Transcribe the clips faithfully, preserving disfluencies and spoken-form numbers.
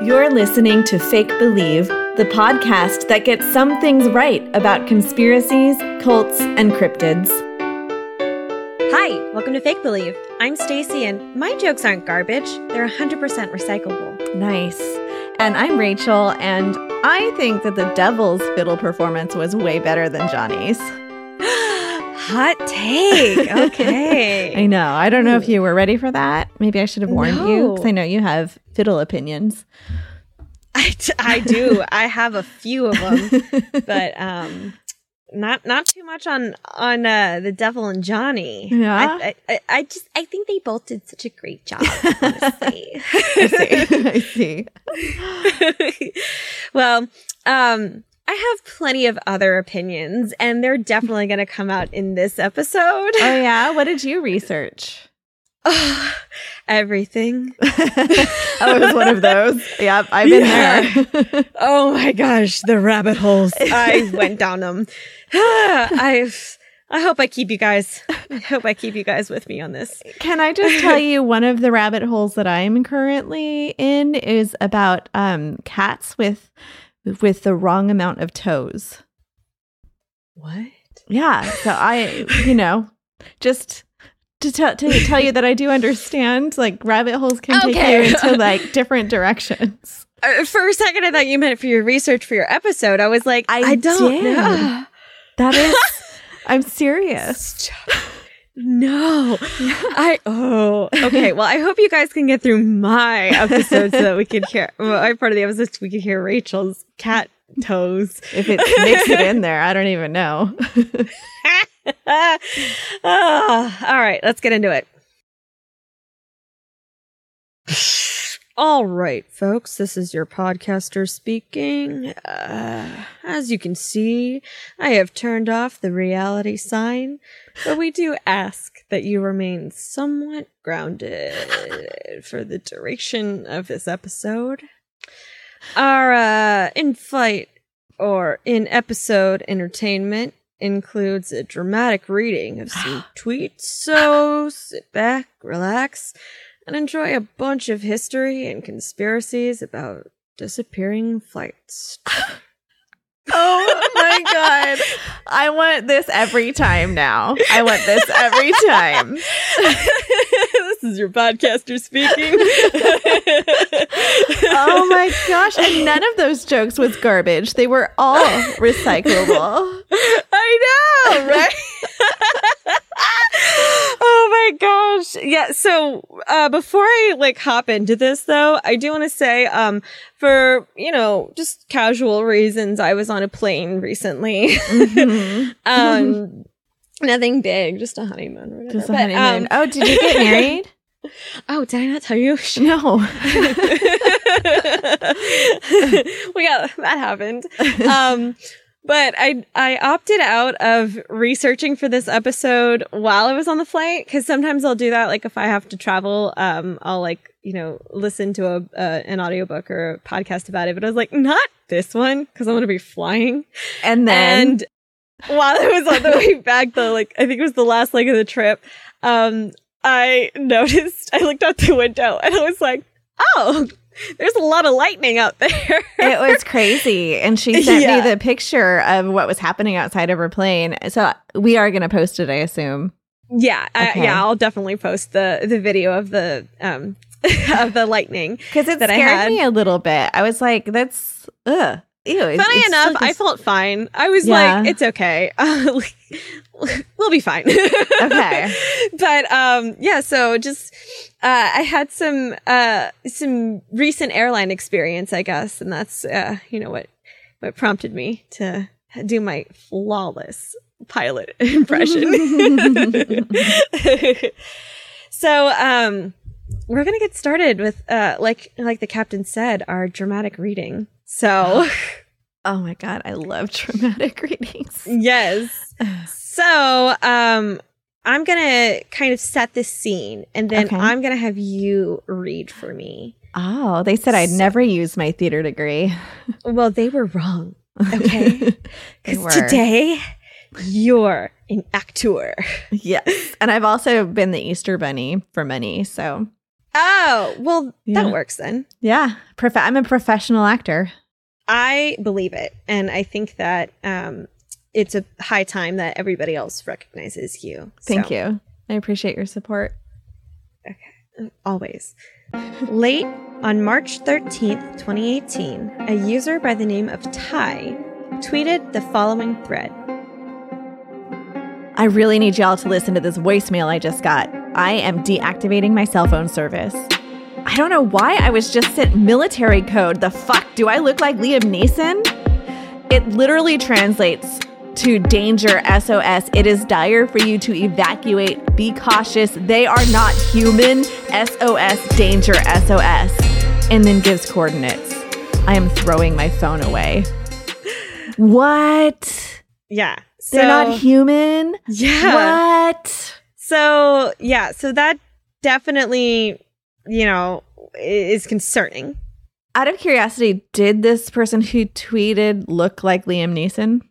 You're listening to Fake Believe, the podcast that gets some things right about conspiracies, cults, and cryptids. Hi, welcome to Fake Believe. I'm Stacy, and my jokes aren't garbage. They're one hundred percent recyclable. Nice. And I'm Rachel, and I think that the Devil's fiddle performance was way better than Johnny's. Hot take. Okay. I know. I don't know if you were ready for that. Maybe I should have warned no. you, because I know you have fiddle opinions. I, t- I do. I have a few of them, but um, not not too much on on uh, the Devil and Johnny. Yeah. I, I I just I think they both did such a great job. Honestly. I see. I see. Well, um. I have plenty of other opinions, and they're definitely going to come out in this episode. Oh, yeah? What did you research? Oh, everything. Oh, it was one of those. Yep, I've been yeah. there. Oh, my gosh, the rabbit holes. I went down them. I've... I hope I keep you guys. I hope I keep you guys with me on this. Can I just tell you one of the rabbit holes that I'm currently in is about um, cats with... with the wrong amount of toes. What? Yeah. So I, you know, just to, t- to tell you that I do understand, like, rabbit holes can okay. take you into, like, different directions. Uh, for a second, I thought you meant for your research for your episode. I was like, I, I don't did. know. That is, I'm serious. Stop. No. I, oh, okay. Well, I hope you guys can get through my episode so that we can hear, well, my part of the episode, so we can hear Rachel's cat toes. If it makes it in there, I don't even know. Oh, all right, let's get into it. All right, folks, this is your podcaster speaking. Uh, as you can see, I have turned off the reality sign, but we do ask that you remain somewhat grounded for the duration of this episode. Our uh, in-flight or in-episode entertainment includes a dramatic reading of some tweets, so sit back, relax, and enjoy a bunch of history and conspiracies about disappearing flights. Oh my God. I want this every time now. I want this every time. This is your podcaster speaking. Oh my gosh. And none of those jokes was garbage. They were all recyclable. I know, right? Oh my gosh. Yeah. So uh, before I like hop into this, though, I do want to say um, for, you know, just casual reasons, I was on a plane recently. Mm-hmm. um, nothing big, just a honeymoon. Or whatever. Just a but, honeymoon. Um, oh, did you get married? Oh, did I not tell you? No. Well, yeah, that happened. Um But I I opted out of researching for this episode while I was on the flight, because sometimes I'll do that. Like, if I have to travel, um, I'll, like, you know, listen to a uh, an audiobook or a podcast about it. But I was like, not this one, because I'm going to be flying. And then and while I was on the way back, though, like, I think it was the last leg of the trip, um, I noticed, I looked out the window and I was like, oh, there's a lot of lightning out there. It was crazy. And she sent yeah. me the picture of what was happening outside of her plane. So we are going to post it, I assume. Yeah. Okay. I, yeah. I'll definitely post the, the video of the, um, of the lightning. Because it that scared I had. me a little bit. I was like, that's, ugh. Ew, Funny it's, it's enough, like I felt fine. I was yeah. like, it's okay. Uh, like, we'll be fine. Okay. But um, yeah, so just uh, I had some uh, some recent airline experience, I guess. And that's, uh, you know, what, what prompted me to do my flawless pilot impression. So um, we're going to get started with, uh, like like the captain said, our dramatic reading. So, oh my God, I love dramatic readings. Yes. So, um, I'm going to kind of set the scene, and then okay. I'm going to have you read for me. Oh, they said so, I'd never use my theater degree. Well, they were wrong. Okay. Because today you're an actor. Yes. And I've also been the Easter Bunny for money. So, Oh, well, yeah. That works then. Yeah. Prof- I'm a professional actor. I believe it. And I think that um, it's a high time that everybody else recognizes you. Thank so. you. I appreciate your support. Okay. Always. Late on March thirteenth, twenty eighteen, a user by the name of Ty tweeted the following thread. I really need y'all to listen to this voicemail I just got. I am deactivating my cell phone service. I don't know why I was just sent military code. The fuck? Do I look like Liam Neeson? It literally translates to danger, S O S. It is dire for you to evacuate. Be cautious. They are not human. S O S, danger, S O S. And then gives coordinates. I am throwing my phone away. What? Yeah. So, they're not human? Yeah. What? So, yeah. So that definitely... you know, is concerning. Out of curiosity, did this person who tweeted look like Liam Neeson?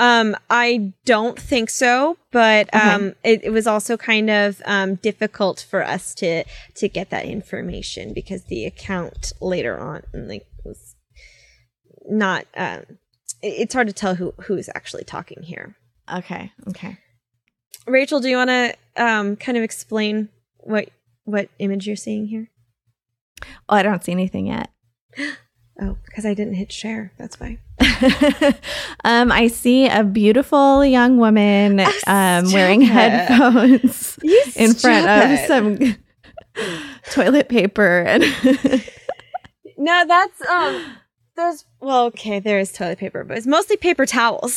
Um, I don't think so, but okay. um, it, it was also kind of um, difficult for us to to get that information because the account later on, like, was not. Um, it, it's hard to tell who who's actually talking here. Okay, okay. Rachel, do you want to um, kind of explain what? What image you're seeing here? Oh, I don't see anything yet. Oh, because I didn't hit share. That's why. um, I see a beautiful young woman um, wearing it. headphones you in front it. of some toilet paper. And no, that's um, there's well, okay, there is toilet paper, but it's mostly paper towels.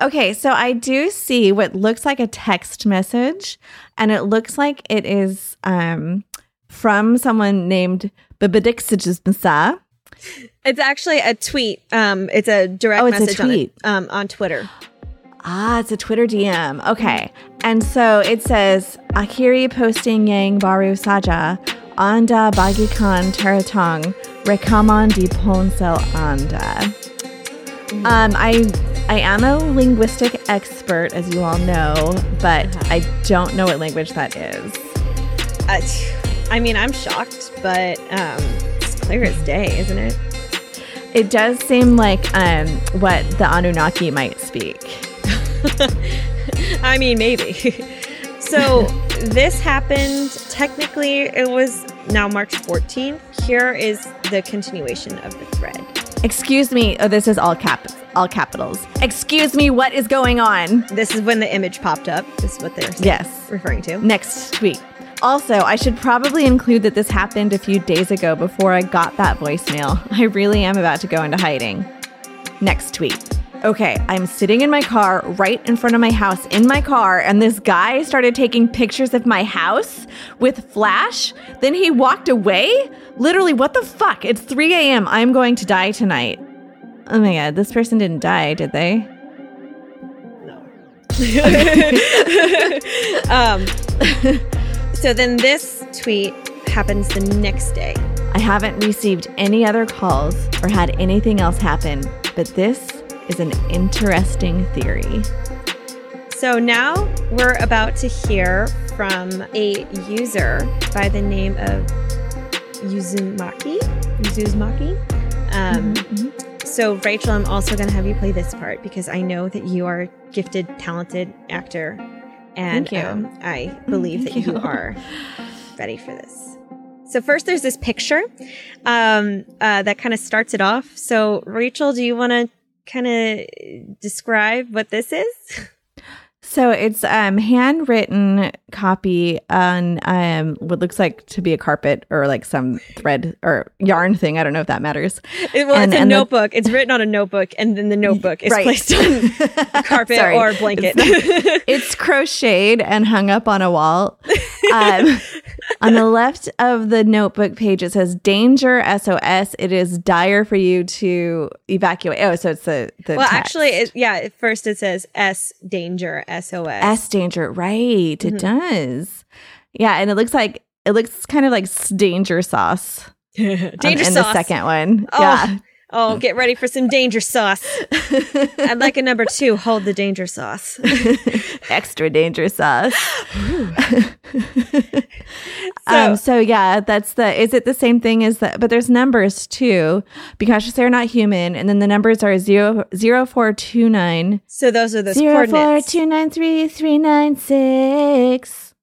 Okay, so I do see what looks like a text message, and it looks like it is um, from someone named Babadixijismasa. It's actually a tweet. Um, it's a direct oh, it's message a tweet. On, um, on Twitter. Ah, it's a Twitter D M. Okay. And so it says, Akhiri posting yang baru saja, anda bagikan teratong, rekaman di ponsel anda. Um, I I am a linguistic expert, as you all know, but I don't know what language that is. Uh, I mean, I'm shocked, but um, it's clear as day, isn't it? It does seem like um, what the Anunnaki might speak. I mean, maybe. So this happened, technically, it was now March fourteenth. Here is the continuation of the thread. Excuse me. Oh, this is all cap, all capitals. Excuse me. What is going on? This is when the image popped up. This is what they're yes. referring to. Next tweet. Also, I should probably include that this happened a few days ago before I got that voicemail. I really am about to go into hiding. Next tweet. Okay, I'm sitting in my car right in front of my house in my car, and this guy started taking pictures of my house with flash. Then he walked away. Literally, what the fuck? It's three a.m. I'm going to die tonight. Oh my God, this person didn't die, did they? No. um, so then this tweet happens the next day. I haven't received any other calls or had anything else happen, but this is an interesting theory. So now we're about to hear from a user by the name of Yuzumaki. Yuzumaki. Um, mm-hmm. So Rachel, I'm also going to have you play this part because I know that you are a gifted, talented actor. And Thank you. Um, I believe Thank that you. you are ready for this. So first, there's this picture um, uh, that kind of starts it off. So Rachel, do you want to kind of describe what this is? So it's um handwritten copy on um what looks like to be a carpet or like some thread or yarn thing. I don't know if that matters. It, well, and, it's a notebook. The, it's written on a notebook, and then the notebook is right. placed on a carpet or a blanket. It's, not, it's crocheted and hung up on a wall. Um, on the left of the notebook page, it says danger S O S. It is dire for you to evacuate. Oh, so it's the, the well, text. actually, it, yeah. At first, it says S danger S O S. S danger, right? Mm-hmm. It does. Yeah, and it looks like it looks kind of like danger sauce. Danger on, sauce. And the second one, oh, yeah. Oh, get ready for some danger sauce. I'd like a number two. Hold the danger sauce. Extra danger sauce. um, so, so yeah, that's the, is it the same thing as that? But there's numbers too. Be cautious, they're not human. And then the numbers are zero, zero, four, two, nine. So those are the zero, coordinates. Zero, four, two, nine, three, three, nine, six.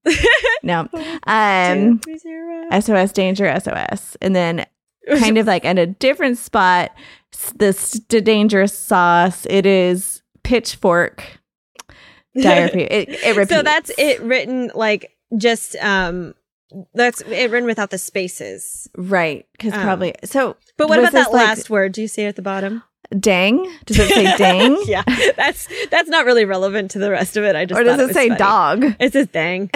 No. Um, two, three, zero. S O S, danger, S O S. And then kind of like at a different spot, this dangerous sauce, it is pitchfork, dire pe- it, it repeats. So that's it written like just, um, that's it written without the spaces. Right. Because um, probably, so. But what about that like, last word? Do you see it at the bottom? Dang? Does it say dang? Yeah. That's that's not really relevant to the rest of it. I just Or does it, it say funny. Dog? It says dang.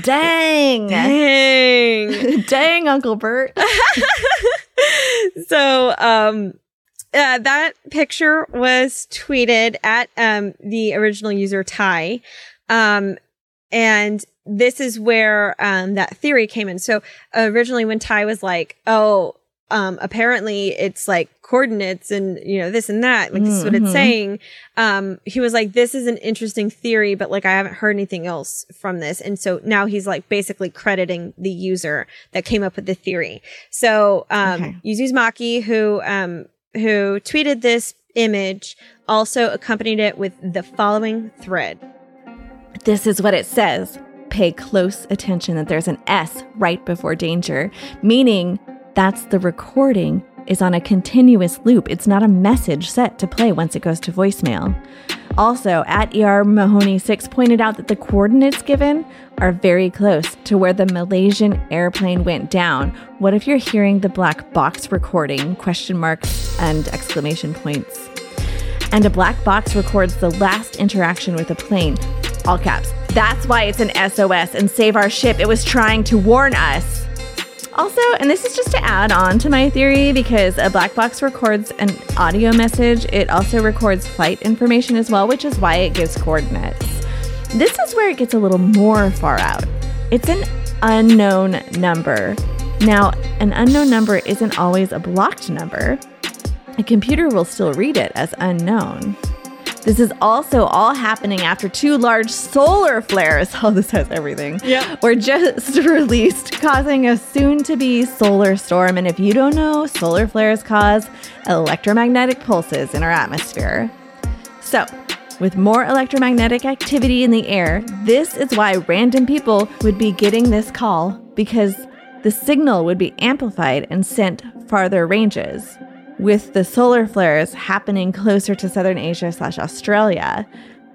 Dang. Dang. Dang, Uncle Bert. So um uh, that picture was tweeted at um the original user Ty. Um and this is where um that theory came in. So uh, originally when Ty was like, oh, Um, apparently it's like coordinates and, you know, this and that, like this is what mm-hmm. it's saying. Um, he was like, this is an interesting theory, but like, I haven't heard anything else from this. And so now he's like basically crediting the user that came up with the theory. So, um, okay. Yuzu Maki, who, um, who tweeted this image, also accompanied it with the following thread. This is what it says. Pay close attention that there's an S right before danger, meaning that's the recording is on a continuous loop. It's not a message set to play once it goes to voicemail. Also, at E R Mahoney six pointed out that the coordinates given are very close to where the Malaysian airplane went down. What if you're hearing the black box recording? Question marks and exclamation points. And a black box records the last interaction with a plane. All caps. That's why it's an S O S and save our ship. It was trying to warn us. Also, and this is just to add on to my theory, because a black box records an audio message. It also records flight information as well, which is why it gives coordinates. This is where it gets a little more far out. It's an unknown number. Now, an unknown number isn't always a blocked number. A computer will still read it as unknown. This is also all happening after two large solar flares. Oh, this has everything. Yeah. Were just released, causing a soon-to-be solar storm. And if you don't know, solar flares cause electromagnetic pulses in our atmosphere. So, with more electromagnetic activity in the air, this is why random people would be getting this call, because the signal would be amplified and sent farther ranges. With the solar flares happening closer to Southern Asia slash Australia,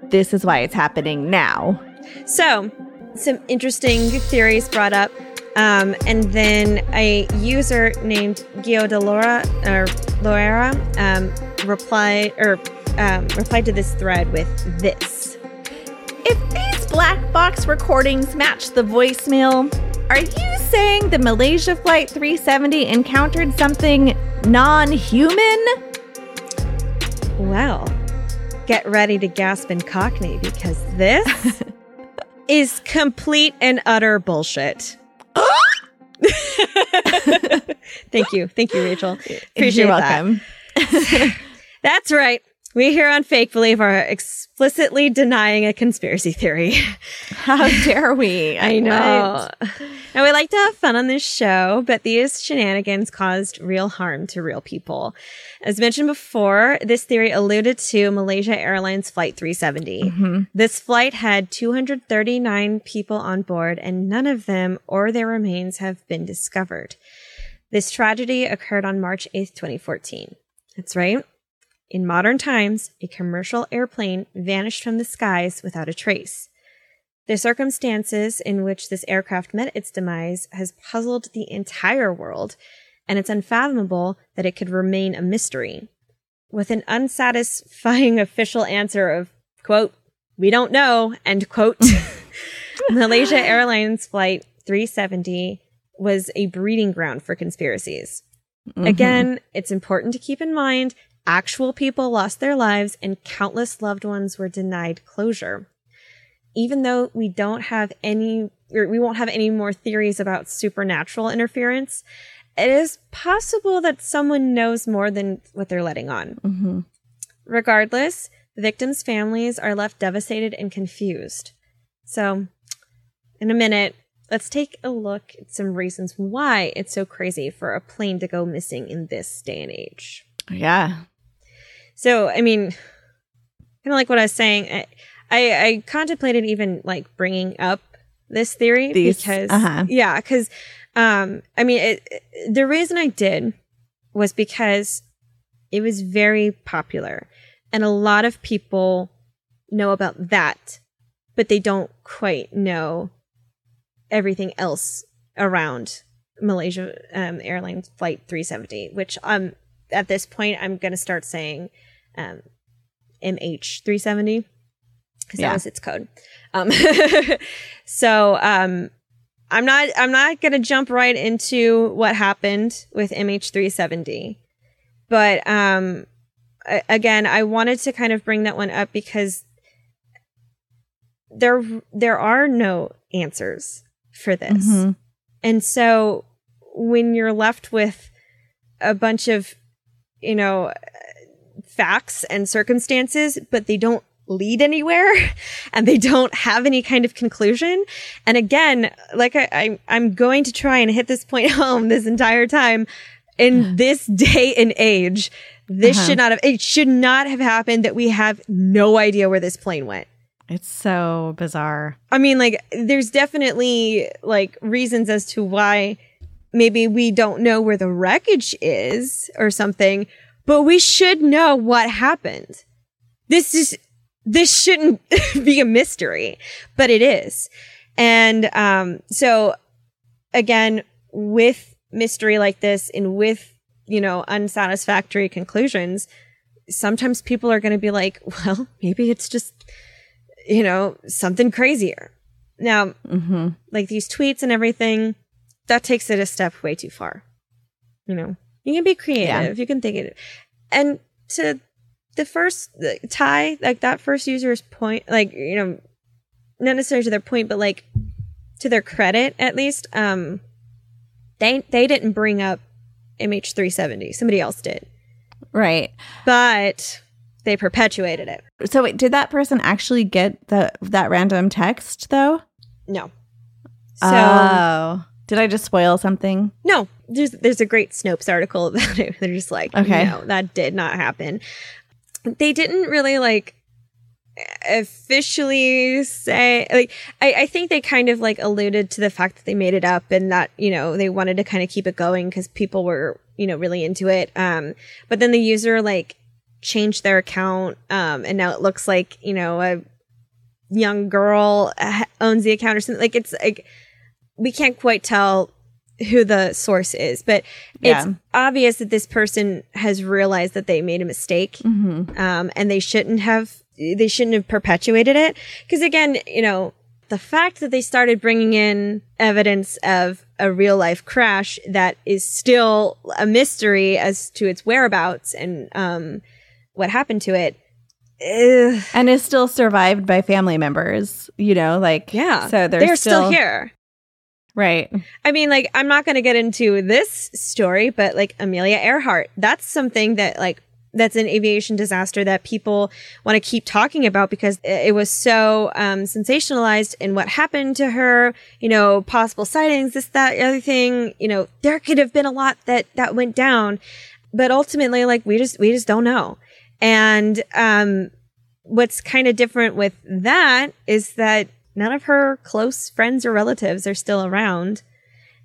this is why it's happening now. So, some interesting theories brought up. Um, and then a user named Gio de Lora, or Loera um, replied, or, um, replied to this thread with this. If these black box recordings match the voicemail, are you saying the Malaysia Flight three seventy encountered something non-human? Well, get ready to gasp in Cockney, because this is complete and utter bullshit. Thank you. Thank you, Rachel. Appreciate You're welcome. That. That's right. We here on Fake Believe are explicitly denying a conspiracy theory. How dare we? I know. And we like to have fun on this show, but these shenanigans caused real harm to real people. As mentioned before, this theory alluded to Malaysia Airlines Flight three seventy. Mm-hmm. This flight had two hundred thirty-nine people on board, and none of them or their remains have been discovered. This tragedy occurred on March eighth, twenty fourteen. That's right. In modern times, a commercial airplane vanished from the skies without a trace. The circumstances in which this aircraft met its demise has puzzled the entire world, and it's unfathomable that it could remain a mystery. With an unsatisfying official answer of, quote, we don't know, end quote, Malaysia Airlines Flight three seventy was a breeding ground for conspiracies. Mm-hmm. Again, it's important to keep in mind actual people lost their lives and countless loved ones were denied closure. Even though we don't have any, or we won't have any more theories about supernatural interference, it is possible that someone knows more than what they're letting on. Mm-hmm. Regardless, the victims' families are left devastated and confused. So, in a minute, let's take a look at some reasons why it's so crazy for a plane to go missing in this day and age. Yeah. So, I mean, kind of like what I was saying, I, I, I contemplated even like bringing up this theory These, because, uh-huh. yeah, because, um, I mean, it, it, the reason I did was because it was very popular and a lot of people know about that, but they don't quite know everything else around Malaysia um, Airlines Flight three seventy, which um, at this point I'm going to start saying um, M H three seventy because yeah. that was its code. Um, so um, I'm not I'm not going to jump right into what happened with M H three seventy, but um, I, again, I wanted to kind of bring that one up because there there are no answers for this. Mm-hmm. And so when you're left with a bunch of, you know, facts and circumstances, but they don't lead anywhere and they don't have any kind of conclusion. And again, like I, I, I'm going to try and hit this point home this entire time. In this day and age, this uh-huh. should not have, it should not have happened that we have no idea where this plane went. It's so bizarre. I mean, like, there's definitely, like, reasons as to why maybe we don't know where the wreckage is or something, but we should know what happened. This is, this shouldn't be a mystery, but it is. And um, so, again, with mystery like this and with, you know, unsatisfactory conclusions, sometimes people are going to be like, well, maybe it's just... you know, something crazier. Now, mm-hmm. like these tweets and everything, that takes it a step way too far. You know, you can be creative. Yeah. You can think it. And to the first the, tie, like that first user's point, like, you know, not necessarily to their point, but like to their credit, at least, um, they, they didn't bring up M H three seventy. Somebody else did. Right. But... they perpetuated it. So wait, did that person actually get the that random text though? No. So oh. Did I just spoil something? No. There's there's a great Snopes article about it. They're just like, okay. No, that did not happen. They didn't really like officially say like I, I think they kind of like alluded to the fact that they made it up and that, you know, they wanted to kind of keep it going because people were, you know, really into it. Um but then the user like changed their account um and now it looks like, you know, a young girl ha- owns the account or something. Like it's like we can't quite tell who the source is, but yeah. It's obvious that this person has realized that they made a mistake. Mm-hmm. um and they shouldn't have they shouldn't have perpetuated it, because again, you know, the fact that they started bringing in evidence of a real life crash that is still a mystery as to its whereabouts and um what happened to it. Ugh. And is still survived by family members, you know, like, yeah, so they're, they're still, still here. Right. I mean, like, I'm not going to get into this story, but like Amelia Earhart, that's something that like, that's an aviation disaster that people want to keep talking about because it was so um, sensationalized in what happened to her, you know, possible sightings, this, that, other thing, you know, there could have been a lot that, that went down, but ultimately, like, we just, we just don't know. And um, what's kind of different with that is that none of her close friends or relatives are still around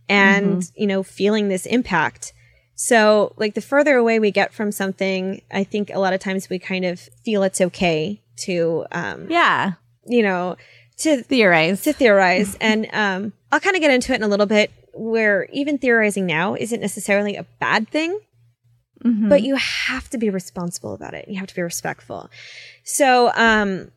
and, mm-hmm. you know, feeling this impact. So, like, the further away we get from something, I think a lot of times we kind of feel it's okay to, um, yeah, you know, to theorize. To theorize. And um, I'll kind of get into it in a little bit, where even theorizing now isn't necessarily a bad thing. Mm-hmm. But you have to be responsible about it. You have to be respectful. So um,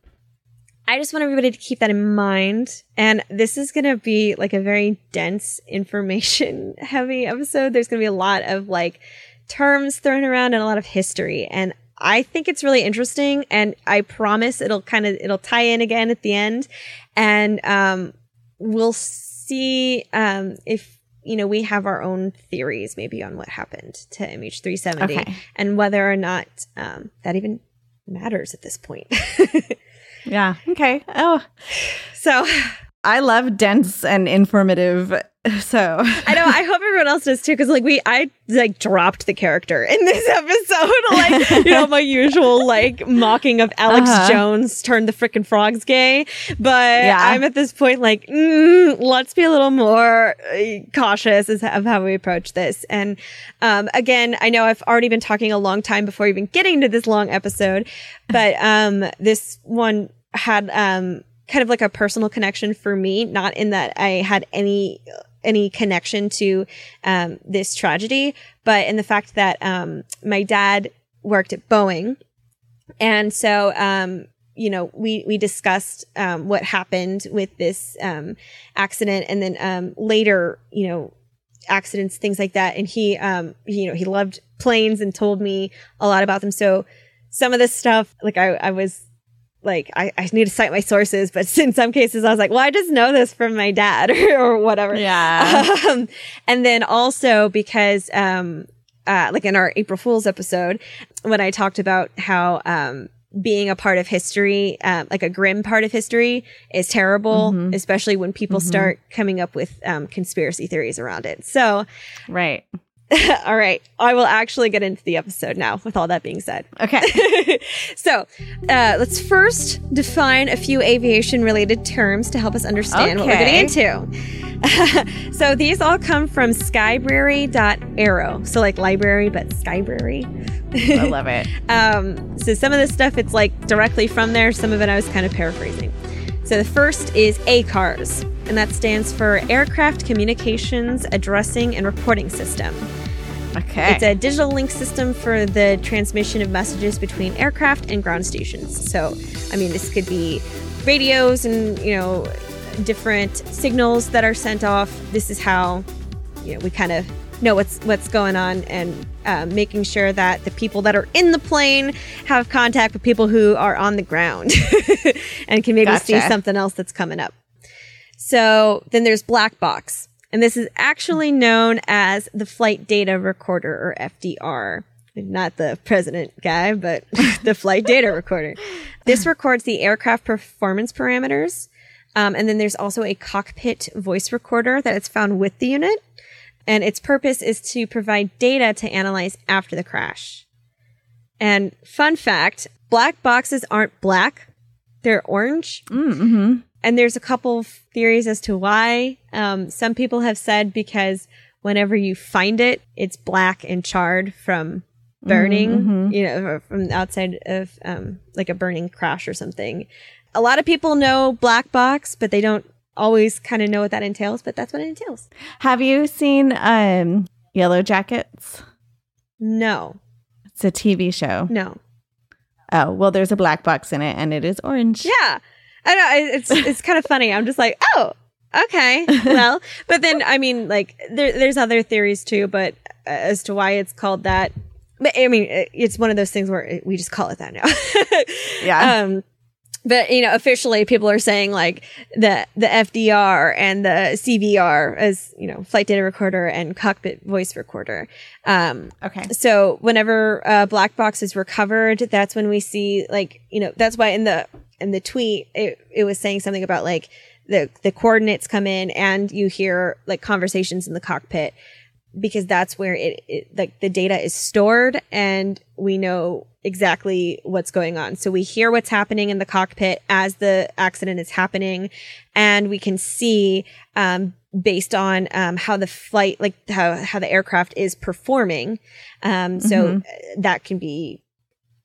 I just want everybody to keep that in mind. And this is going to be like a very dense, information heavy episode. There's going to be a lot of like terms thrown around and a lot of history. And I think it's really interesting. And I promise it'll kind of it'll tie in again at the end. And um, we'll see um, if you know, we have our own theories maybe on what happened to M H three seventy okay. and whether or not um, that even matters at this point. Yeah. Okay. Oh, so I love dense and informative. So I know. I hope everyone else does too, because like we, I like dropped the character in this episode. Like you know, my usual like mocking of Alex uh-huh. Jones turned the frickin' frogs gay. But yeah. I'm at this point like, mm, let's be a little more uh, cautious as of how we approach this. And um, again, I know I've already been talking a long time before even getting to this long episode, but um, this one had um, kind of like a personal connection for me, not in that I had any. any connection to um, this tragedy, but in the fact that um, my dad worked at Boeing. And so, um, you know, we, we discussed um, what happened with this um, accident, and then um, later, you know, accidents, things like that. And he, um, you know, he loved planes and told me a lot about them. So some of this stuff, like I, I was, Like, I, I need to cite my sources, but in some cases I was like, well, I just know this from my dad or, or whatever. Yeah. Um, and then also because, um, uh, like in our April Fool's episode, when I talked about how um, being a part of history, um, like a grim part of history, is terrible, mm-hmm. especially when people mm-hmm. start coming up with um, conspiracy theories around it. So, right. All right. I will actually get into the episode now with all that being said. Okay. So uh, let's first define a few aviation related terms to help us understand okay. what we're getting into. So these all come from skybrary dot aero. So like library, but skybrary. I love it. Um, so some of this stuff, it's like directly from there. Some of it I was kind of paraphrasing. So the first is ACARS, and that stands for Aircraft Communications Addressing and Reporting System. Okay. It's a digital link system for the transmission of messages between aircraft and ground stations. So, I mean, this could be radios and, you know, different signals that are sent off. This is how, you know, we kind of know what's what's going on, and uh, making sure that the people that are in the plane have contact with people who are on the ground and can maybe gotcha. see something else that's coming up. So then there's black box, and this is actually known as the flight data recorder, or F D R. Not the president guy, but the flight data recorder. This records the aircraft performance parameters. Um, and then there's also a cockpit voice recorder that is found with the unit. And its purpose is to provide data to analyze after the crash. And fun fact, black boxes aren't black. They're orange. Mm-hmm. And there's a couple of theories as to why. Um, some people have said because whenever you find it, it's black and charred from burning, mm-hmm. you know, from outside of um, like a burning crash or something. A lot of people know black box, but they don't always kind of know what that entails, but that's what it entails. Have you seen um Yellow Jackets? No. It's a T V show. No. Oh, well, there's a black box in it and it is orange. Yeah. I know. It's it's kind of funny. I'm just like, oh, okay. Well, but then, I mean, like there, there's other theories too, but uh, as to why it's called that. But I mean, it's one of those things where we just call it that now. Yeah. Um, But, you know, officially people are saying like the the F D R and the C V R as, you know, flight data recorder and cockpit voice recorder. Um, okay. So whenever a uh, black box is recovered, that's when we see like, you know, that's why in the in the tweet, it, it was saying something about like the, the coordinates come in and you hear like conversations in the cockpit, because that's where it, it like the data is stored and we know exactly what's going on. So we hear what's happening in the cockpit as the accident is happening, and we can see um, based on um, how the flight, like how, how the aircraft is performing. Um, so mm-hmm. that can be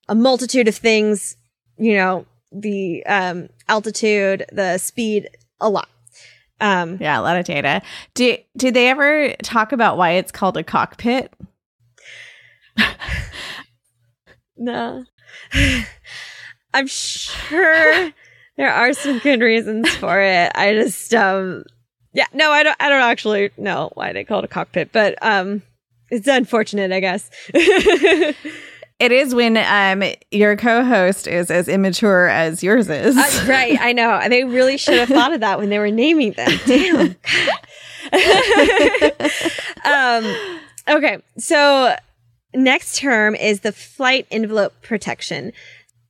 a multitude of things, you know, the um, altitude, the speed, a lot. Um, yeah, a lot of data. Do, do they ever talk about why it's called a cockpit? No. I'm sure there are some good reasons for it. I just um yeah, no, I don't I don't actually know why they call it a cockpit, but um it's unfortunate, I guess. It is when um your co-host is as immature as yours is. Uh, right, I know. They really should have thought of that when they were naming them. Damn. um, okay, so next term is the flight envelope protection.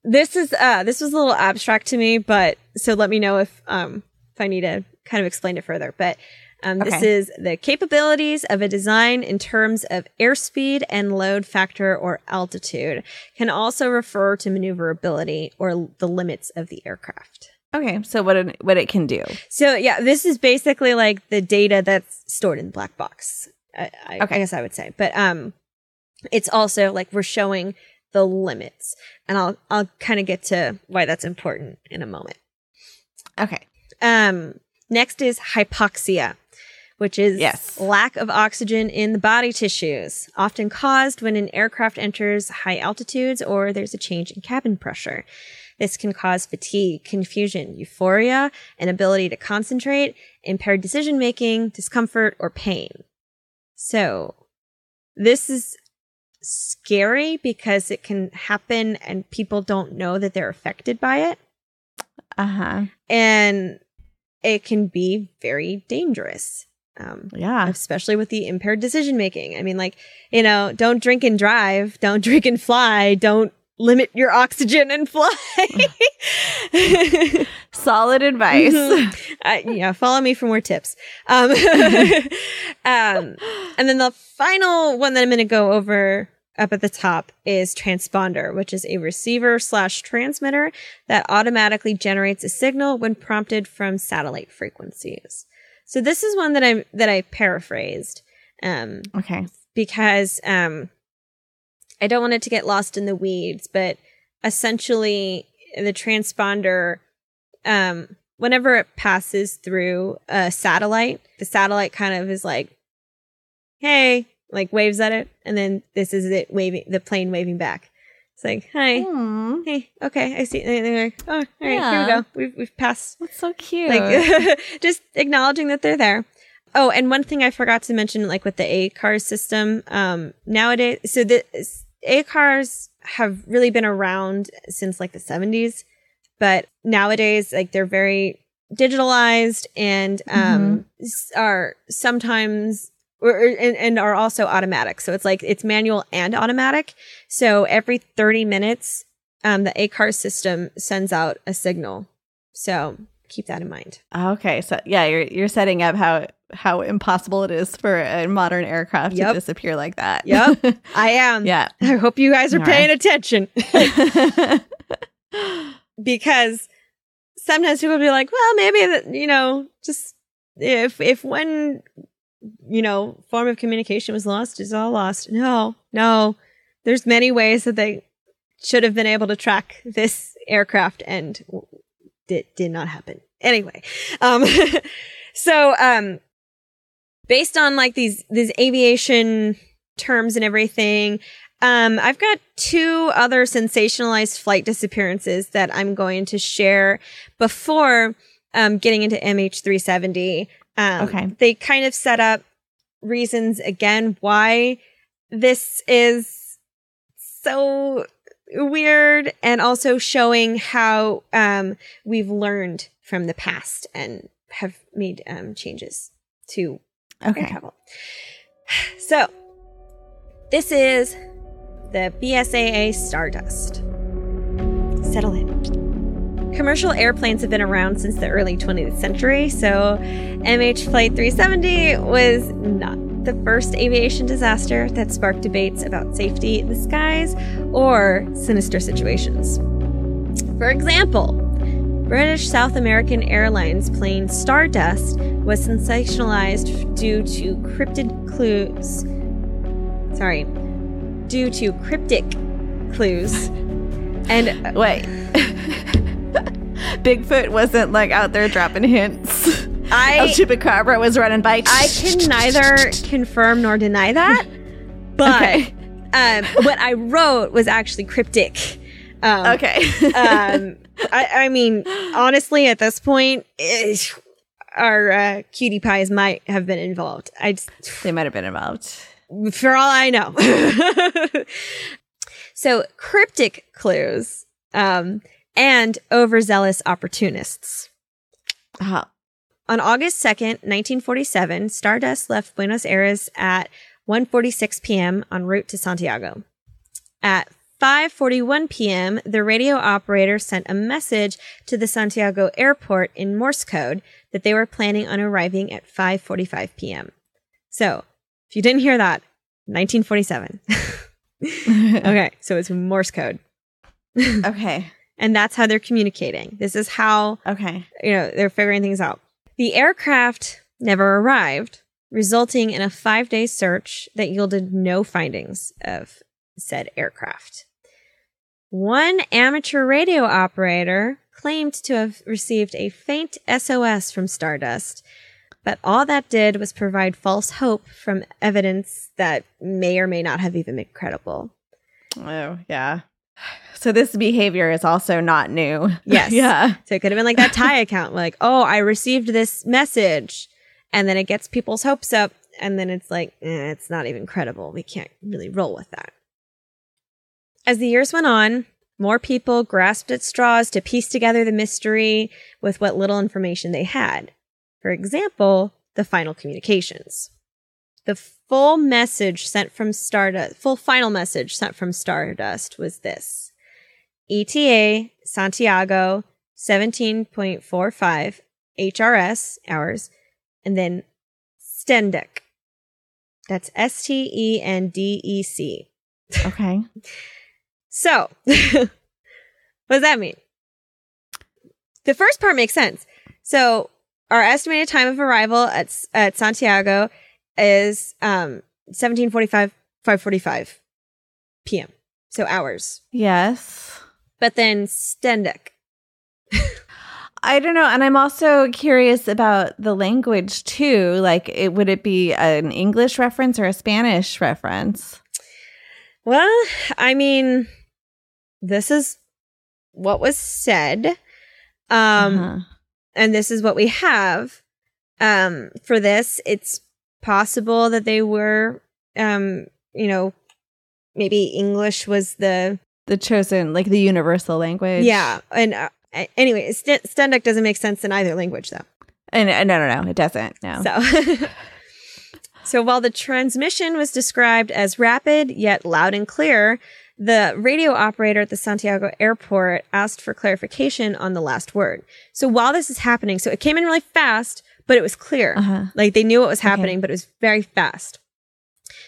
This is uh, this was a little abstract to me, but so let me know if um, if I need to kind of explain it further. But um, okay. This is the capabilities of a design in terms of airspeed and load factor or altitude. Can also refer to maneuverability or the limits of the aircraft. Okay, so what it, what it can do? So yeah, this is basically like the data that's stored in the black box. I, I, okay. I guess I would say, but um, it's also like we're showing the limits, and I'll I'll kind of get to why that's important in a moment. Okay. Um. Next is hypoxia, which is yes. lack of oxygen in the body tissues, often caused when an aircraft enters high altitudes or there's a change in cabin pressure. This can cause fatigue, confusion, euphoria, inability to concentrate, impaired decision making, discomfort, or pain. So, this is scary because it can happen and people don't know that they're affected by it. Uh-huh. And it can be very dangerous. Um, yeah. Especially with the impaired decision making. I mean, like, you know, don't drink and drive. Don't drink and fly. Don't limit your oxygen and fly. Solid advice. Mm-hmm. Uh, yeah, follow me for more tips. Um, um, and then the final one that I'm going to go over up at the top is transponder, which is a receiver slash transmitter that automatically generates a signal when prompted from satellite frequencies. So this is one that I that I paraphrased. Um, okay. Because um, I don't want it to get lost in the weeds, but essentially the transponder, um, whenever it passes through a satellite, the satellite kind of is like, hey, like waves at it. And then this is it waving, the plane waving back. It's like, hi, aww. Hey, okay, I see. And they're like, oh, all right, yeah. Here we go. We've, we've passed. That's so cute. Like, just acknowledging that they're there. Oh, and one thing I forgot to mention, like with the ACARS system, um, nowadays, so the ACARS have really been around since like the seventies, but nowadays, like they're very digitalized and um, mm-hmm. are sometimes or, and, and are also automatic. So it's like it's manual and automatic. So every thirty minutes, um, the ACARS system sends out a signal. So keep that in mind. Okay, so yeah, you're you're setting up how how impossible it is for a modern aircraft yep. to disappear like that. Yep, I am. Yeah, I hope you guys are all paying right. attention because sometimes people will be like, well, maybe that you know, just if if one you know form of communication was lost, it's all lost. No, no, there's many ways that they should have been able to track this aircraft and. Did did not happen anyway. Um, so um, based on like these these aviation terms and everything, um, I've got two other sensationalized flight disappearances that I'm going to share before um, getting into M H three seventy. Um, okay, they kind of set up reasons again why this is so weird, and also showing how um, we've learned from the past and have made um, changes to okay. air travel. So, this is the B S A A Stardust. Settle in. Commercial airplanes have been around since the early twentieth century, so M H Flight three seventy was not the first aviation disaster that sparked debates about safety in the skies or sinister situations. For example, British South American Airlines plane Stardust was sensationalized due to cryptic clues. Sorry, due to cryptic clues and uh, wait, Bigfoot wasn't like out there dropping hints. I, El Chupacabra was running by. I can neither confirm nor deny that, but okay. um, what I wrote was actually cryptic. Um, okay. um, I, I mean, honestly, at this point, it, our uh, cutie pies might have been involved. I just, they might have been involved. For all I know. So, cryptic clues um, and overzealous opportunists. Uh-huh. On August second, nineteen forty-seven, Stardust left Buenos Aires at one forty-six p.m. en route to Santiago. At five forty-one p.m., the radio operator sent a message to the Santiago airport in Morse code that they were planning on arriving at five forty-five p.m. So, if you didn't hear that, nineteen forty-seven. Okay, so it's Morse code. Okay. And that's how they're communicating. This is how, okay, you know, they're figuring things out. The aircraft never arrived, resulting in a five-day search that yielded no findings of said aircraft. One amateur radio operator claimed to have received a faint S O S from Stardust, but all that did was provide false hope from evidence that may or may not have even been credible. Oh, yeah. So this behavior is also not new. Yes. Yeah. So it could have been like that Thai account, like, oh, I received this message, and then it gets people's hopes up, and then it's like, eh, it's not even credible. We can't really roll with that. As the years went on, more people grasped at straws to piece together the mystery with what little information they had. For example, the final communications. The full message sent from Stardust, full final message sent from Stardust was this. E T A, Santiago, seventeen forty-five, H R S, hours, and then Stendec. That's S T E N D E C. Okay. So, what does that mean? The first part makes sense. So, our estimated time of arrival at at Santiago is um, seventeen forty-five, five forty-five p.m. So hours. Yes. But then Stendec. I don't know. And I'm also curious about the language, too. Like, it, would it be an English reference or a Spanish reference? Well, I mean, this is what was said. Um, uh-huh. And this is what we have. Um, for this, it's possible that they were, um, you know, maybe English was the... The chosen, like the universal language. Yeah. And uh, anyway, St- Stendec doesn't make sense in either language, though. And uh, no, no, no, it doesn't. No. So... So while the transmission was described as rapid, yet loud and clear, the radio operator at the Santiago airport asked for clarification on the last word. So while this is happening, so it came in really fast, but it was clear. Uh-huh. Like they knew what was happening, okay, but it was very fast.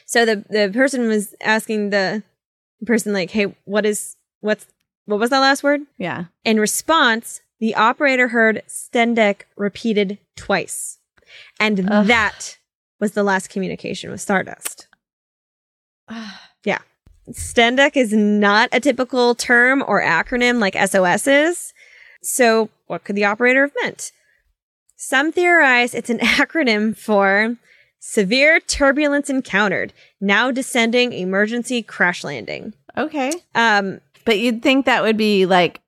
So the, the person was asking the person like, hey, what is, what's, what was that last word? Yeah. In response, the operator heard Stendec repeated twice. And Ugh. that... was the last communication with Stardust. Yeah. Stendec is not a typical term or acronym like S O S is. So what could the operator have meant? Some theorize it's an acronym for Severe Turbulence Encountered, Now Descending Emergency Crash Landing. Okay. Um, but you'd think that would be like,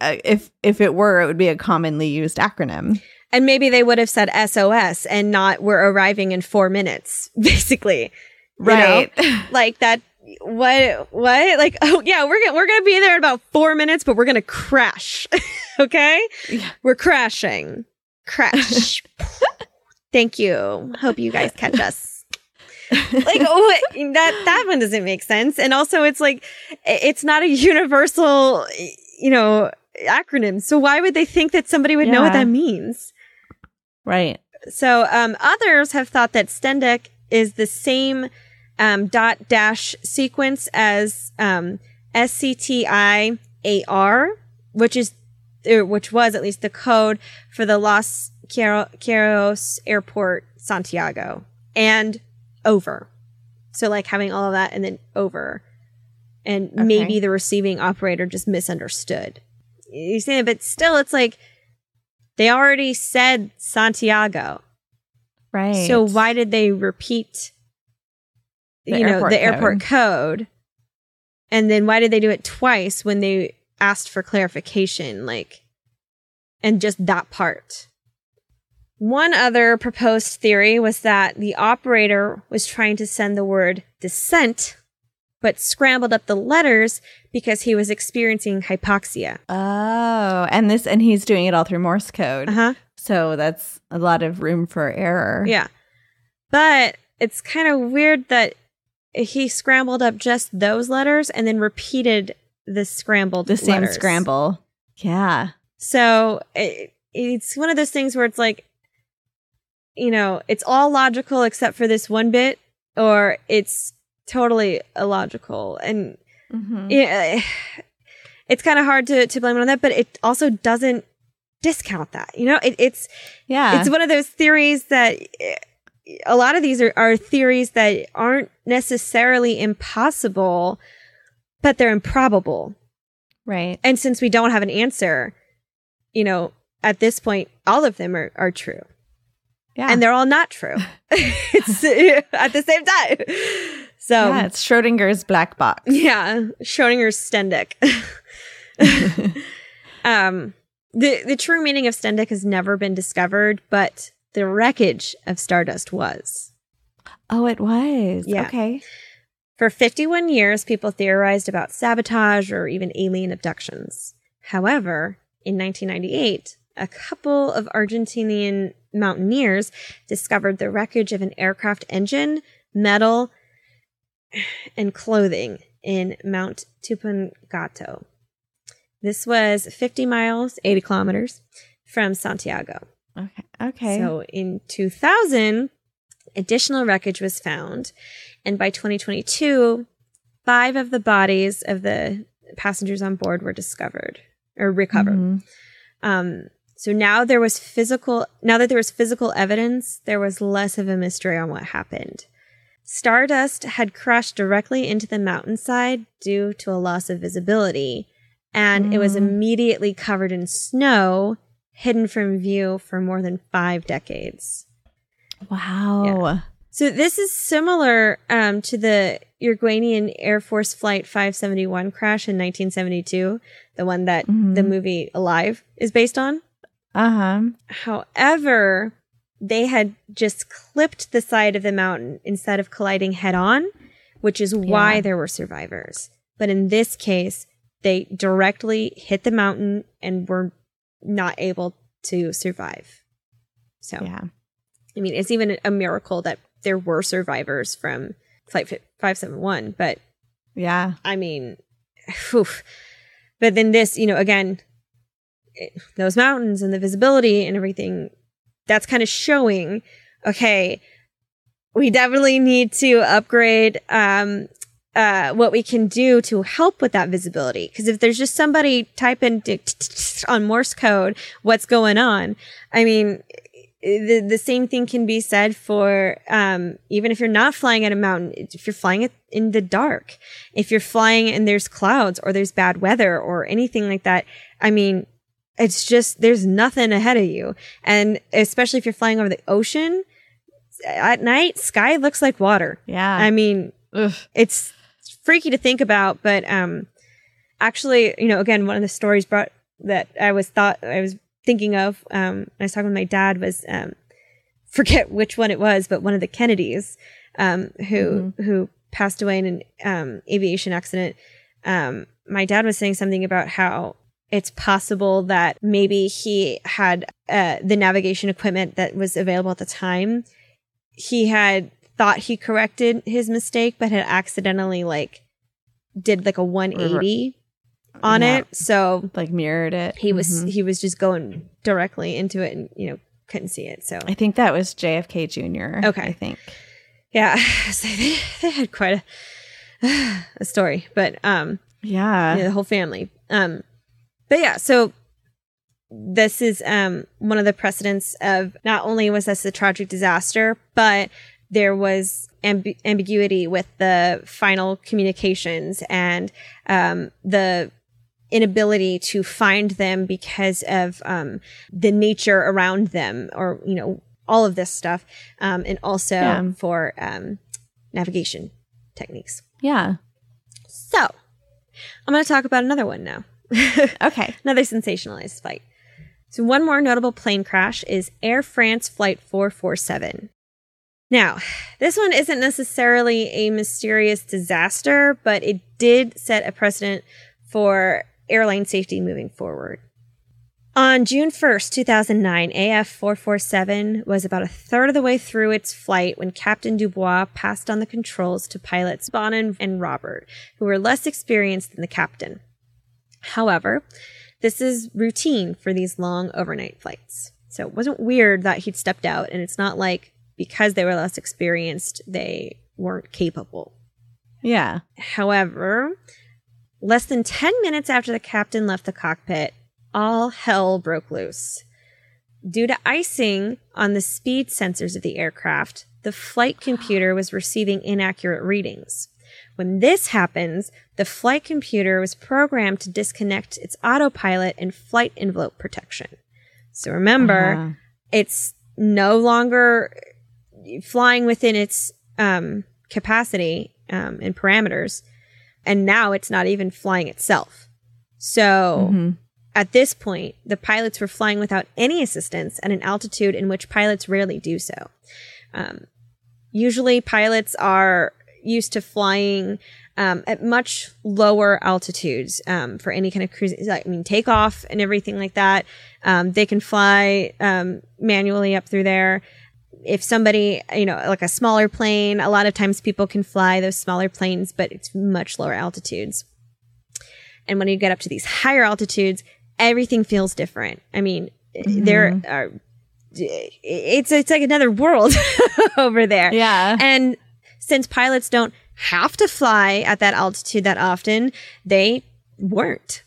uh, if if it were, it would be a commonly used acronym. And maybe they would have said S O S and not we're arriving in four minutes, basically. Right. You know? Like that. What? What? Like, oh, yeah, we're going we're going to be there in about four minutes, but we're going to crash. Okay. Yeah. We're crashing. Crash. Thank you. Hope you guys catch us. Like, oh, that, that one doesn't make sense. And also it's like, it's not a universal, you know, acronym. So why would they think that somebody would yeah. know what that means? Right. So um, others have thought that Stendec is the same um, dot dash sequence as um, S C T I A R, which is er, which was at least the code for the Los Carros Airport, Santiago, and over. So like having all of that and then over, and okay. maybe the receiving operator just misunderstood. You see it, but still, it's like. They already said Santiago. Right. So why did they repeat, the you know, the code. airport code? And then why did they do it twice when they asked for clarification, like, and just that part? One other proposed theory was that the operator was trying to send the word descent, but scrambled up the letters because he was experiencing hypoxia. Oh, and this, and he's doing it all through Morse code. Uh-huh. So that's a lot of room for error. Yeah. But it's kind of weird that he scrambled up just those letters and then repeated the scrambled the same letters. Scramble. Yeah. So it, it's one of those things where it's like, you know, it's all logical except for this one bit, or it's totally illogical. And mm-hmm. it, it's kind of hard to, to blame it on that, but it also doesn't discount that. You know, it, it's yeah, it's one of those theories that... It, a lot of these are, are theories that aren't necessarily impossible, but they're improbable. Right. And since we don't have an answer, you know, at this point, all of them are, are true. Yeah. And they're all not true it's, at the same time. So yeah, it's Schrodinger's black box. Yeah. Schrodinger's Stendec. um, the, the true meaning of Stendec has never been discovered, but the wreckage of Stardust was. Oh, it was. Yeah. Okay. For fifty-one years, people theorized about sabotage or even alien abductions. However, in nineteen ninety-eight, a couple of Argentinian mountaineers discovered the wreckage of an aircraft engine, metal, and clothing in Mount Tupungato. This was fifty miles, eighty kilometers from Santiago. Okay. Okay. So in two thousand, additional wreckage was found. And by twenty twenty-two, five of the bodies of the passengers on board were discovered or recovered. Mm-hmm. Um, so now there was physical, now that there was physical evidence, there was less of a mystery on what happened. Stardust had crashed directly into the mountainside due to a loss of visibility. And mm-hmm. it was immediately covered in snow, hidden from view for more than five decades. Wow. Yeah. So this is similar um, to the Uruguayan Air Force Flight five seventy-one crash in nineteen seventy-two, the one that mm-hmm. the movie Alive is based on. Uh-huh. However, they had just clipped the side of the mountain instead of colliding head-on, which is why yeah. there were survivors. But in this case, they directly hit the mountain and were not able to survive. So, yeah. I mean, it's even a miracle that there were survivors from Flight five seventy-one, but yeah, I mean, whew. But then this, you know, again, it, those mountains and the visibility and everything, that's kind of showing, okay, we definitely need to upgrade um, Uh, what we can do to help with that visibility. Because if there's just somebody type in t- t- t- on Morse code, what's going on? I mean, the, the same thing can be said for um, even if you're not flying at a mountain, if you're flying it in the dark, if you're flying and there's clouds or there's bad weather or anything like that, I mean, it's just, there's nothing ahead of you. And especially if you're flying over the ocean, at night, sky looks like water. Yeah. I mean, ugh. It's freaky to think about, but um actually, you know, again, one of the stories brought that I was thought I was thinking of um when I was talking with my dad was um forget which one it was, but one of the Kennedys um who mm-hmm. who passed away in an um aviation accident. Um my dad was saying something about how it's possible that maybe he had uh the navigation equipment that was available at the time, he had thought he corrected his mistake, but had accidentally like did like a one eighty on yeah. it. So like mirrored it. He mm-hmm. was he was just going directly into it and, you know, couldn't see it. So I think that was J F K Junior Okay. I think. Yeah. So they, they had quite a, a story, but um yeah. yeah, the whole family. Um but yeah, so this is um one of the precedents of not only was this a tragic disaster, but there was amb- ambiguity with the final communications and um, the inability to find them because of um, the nature around them, or, you know, all of this stuff. Um, and also yeah. for um, navigation techniques. Yeah. So I'm going to talk about another one now. Okay. Another sensationalized flight. So one more notable plane crash is Air France Flight four forty-seven. Now, this one isn't necessarily a mysterious disaster, but it did set a precedent for airline safety moving forward. On June first, two thousand nine, A F four forty-seven was about a third of the way through its flight when Captain Dubois passed on the controls to pilots Bonin and Robert, who were less experienced than the captain. However, this is routine for these long overnight flights. So it wasn't weird that he'd stepped out, and it's not like because they were less experienced, they weren't capable. Yeah. However, less than ten minutes after the captain left the cockpit, all hell broke loose. Due to icing on the speed sensors of the aircraft, the flight computer was receiving inaccurate readings. When this happens, the flight computer was programmed to disconnect its autopilot and flight envelope protection. So remember, uh-huh. it's no longer flying within its um, capacity um, and parameters, and now it's not even flying itself. So... Mm-hmm. At this point, the pilots were flying without any assistance at an altitude in which pilots rarely do so. Um, usually, pilots are used to flying um, at much lower altitudes um, for any kind of cruise. I mean, takeoff and everything like that. Um, they can fly um, manually up through there. If somebody, you know, like a smaller plane, a lot of times people can fly those smaller planes, but it's much lower altitudes. And when you get up to these higher altitudes, everything feels different. I mean, mm-hmm. there are, it's it's like another world over there. Yeah. And since pilots don't have to fly at that altitude that often, they weren't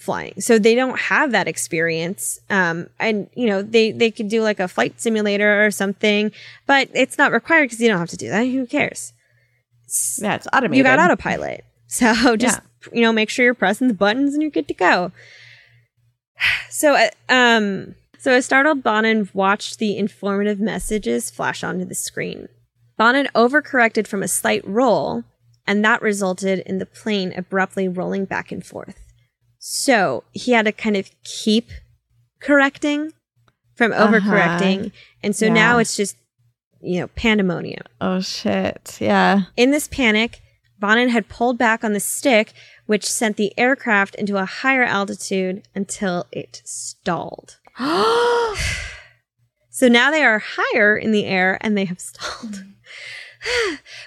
flying. So they don't have that experience. Um, and, you know, they, they could do like a flight simulator or something, but it's not required because you don't have to do that. Who cares? Yeah, it's automated. You got autopilot. So just, yeah. you know, make sure you're pressing the buttons and you're good to go. So, uh, um, so a startled Bonin watched the informative messages flash onto the screen. Bonin overcorrected from a slight roll, and that resulted in the plane abruptly rolling back and forth. So he had to kind of keep correcting from overcorrecting. Uh-huh. And so yeah. now it's just, you know, pandemonium. Oh, shit. Yeah. In this panic, Bonin had pulled back on the stick, which sent the aircraft into a higher altitude until it stalled. So now they are higher in the air and they have stalled.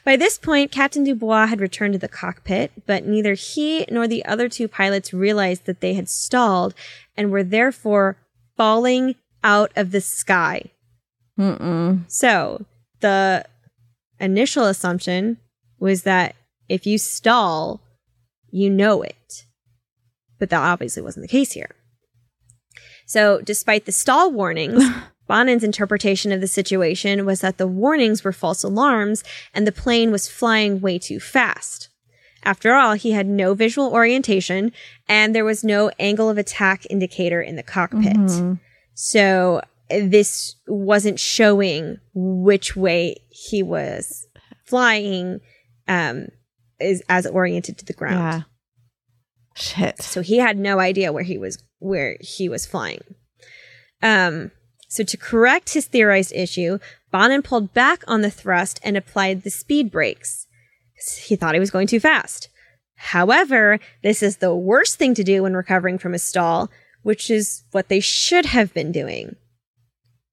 By this point, Captain Dubois had returned to the cockpit, but neither he nor the other two pilots realized that they had stalled and were therefore falling out of the sky. Mm-mm. So the initial assumption was that if you stall, you know it. But that obviously wasn't the case here. So despite the stall warnings, Bonin's interpretation of the situation was that the warnings were false alarms and the plane was flying way too fast. After all, he had no visual orientation and there was no angle of attack indicator in the cockpit. Mm-hmm. So this wasn't showing which way he was flying. Um, is as oriented to the ground. Yeah. Shit. So he had no idea where he was where he was flying. Um, so to correct his theorized issue, Bonin pulled back on the thrust and applied the speed brakes. He thought he was going too fast. However, this is the worst thing to do when recovering from a stall, which is what they should have been doing.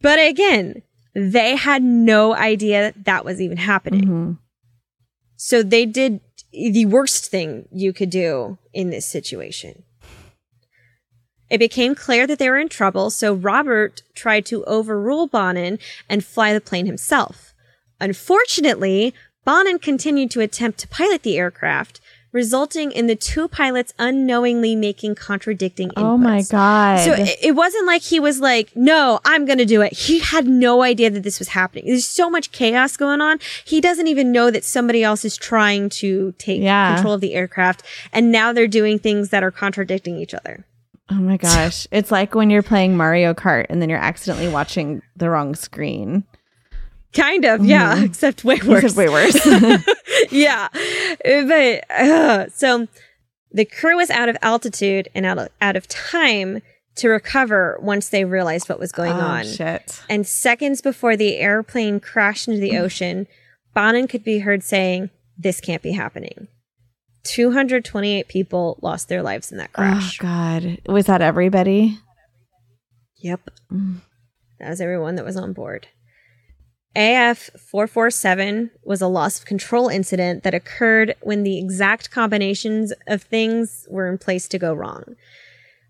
But again, they had no idea that, that was even happening. Mm-hmm. So they did the worst thing you could do in this situation. It became clear that they were in trouble, so Robert tried to overrule Bonin and fly the plane himself. Unfortunately, Bonin continued to attempt to pilot the aircraft, resulting in the two pilots unknowingly making contradicting inputs. Oh my God. So it, it wasn't like he was like, no, I'm going to do it. He had no idea that this was happening. There's so much chaos going on. He doesn't even know that somebody else is trying to take yeah. control of the aircraft. And now they're doing things that are contradicting each other. Oh my gosh. It's like when you're playing Mario Kart and then you're accidentally watching the wrong screen. Kind of, yeah, mm-hmm. except way worse. Except way worse. yeah. But, uh, so the crew was out of altitude and out of, out of time to recover once they realized what was going oh, on. Shit. And seconds before the airplane crashed into the ocean, Bonin could be heard saying, "This can't be happening." two hundred twenty-eight people lost their lives in that crash. Oh, God. Was that everybody? Yep. That was everyone that was on board. A F four forty-seven was a loss of control incident that occurred when the exact combinations of things were in place to go wrong.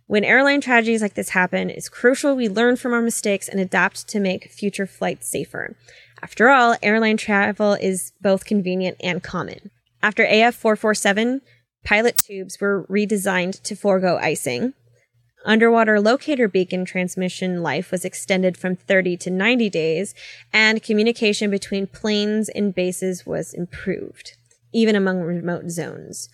When airline tragedies like this happen, it's crucial we learn from our mistakes and adapt to make future flights safer. After all, airline travel is both convenient and common. After A F four forty-seven, pilot tubes were redesigned to forego icing. Underwater locator beacon transmission life was extended from thirty to ninety days, and communication between planes and bases was improved, even among remote zones.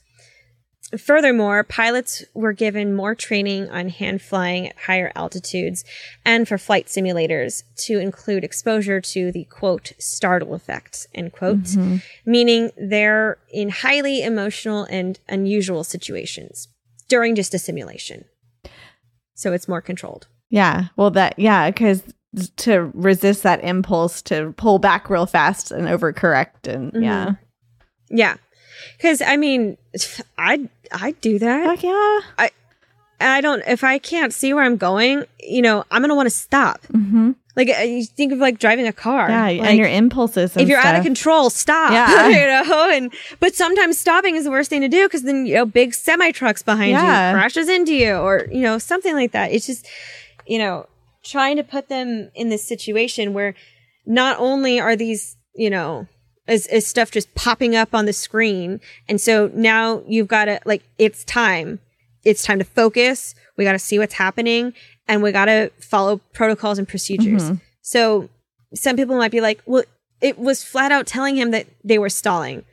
Furthermore, pilots were given more training on hand flying at higher altitudes and for flight simulators to include exposure to the, quote, startle effect, end quote, mm-hmm. meaning they're in highly emotional and unusual situations during just a simulation. So it's more controlled. Yeah. Well, that, yeah, because to resist that impulse to pull back real fast and overcorrect and mm-hmm. yeah. Yeah. Because, I mean, I I do that. Heck yeah. I, I don't, if I can't see where I'm going, you know, I'm going to want to stop. Mm-hmm. Like, you think of, like, driving a car. Yeah, like, and your impulses and If you're stuff. out of control, stop. Yeah. You know? And But sometimes stopping is the worst thing to do because then, you know, big semi-trucks behind yeah. you crashes into you or, you know, something like that. It's just, you know, trying to put them in this situation where not only are these, you know... Is, is stuff just popping up on the screen. And so now you've got to, like, it's time. It's time to focus. We got to see what's happening. And we got to follow protocols and procedures. Mm-hmm. So some people might be like, well, it was flat out telling him that they were stalling.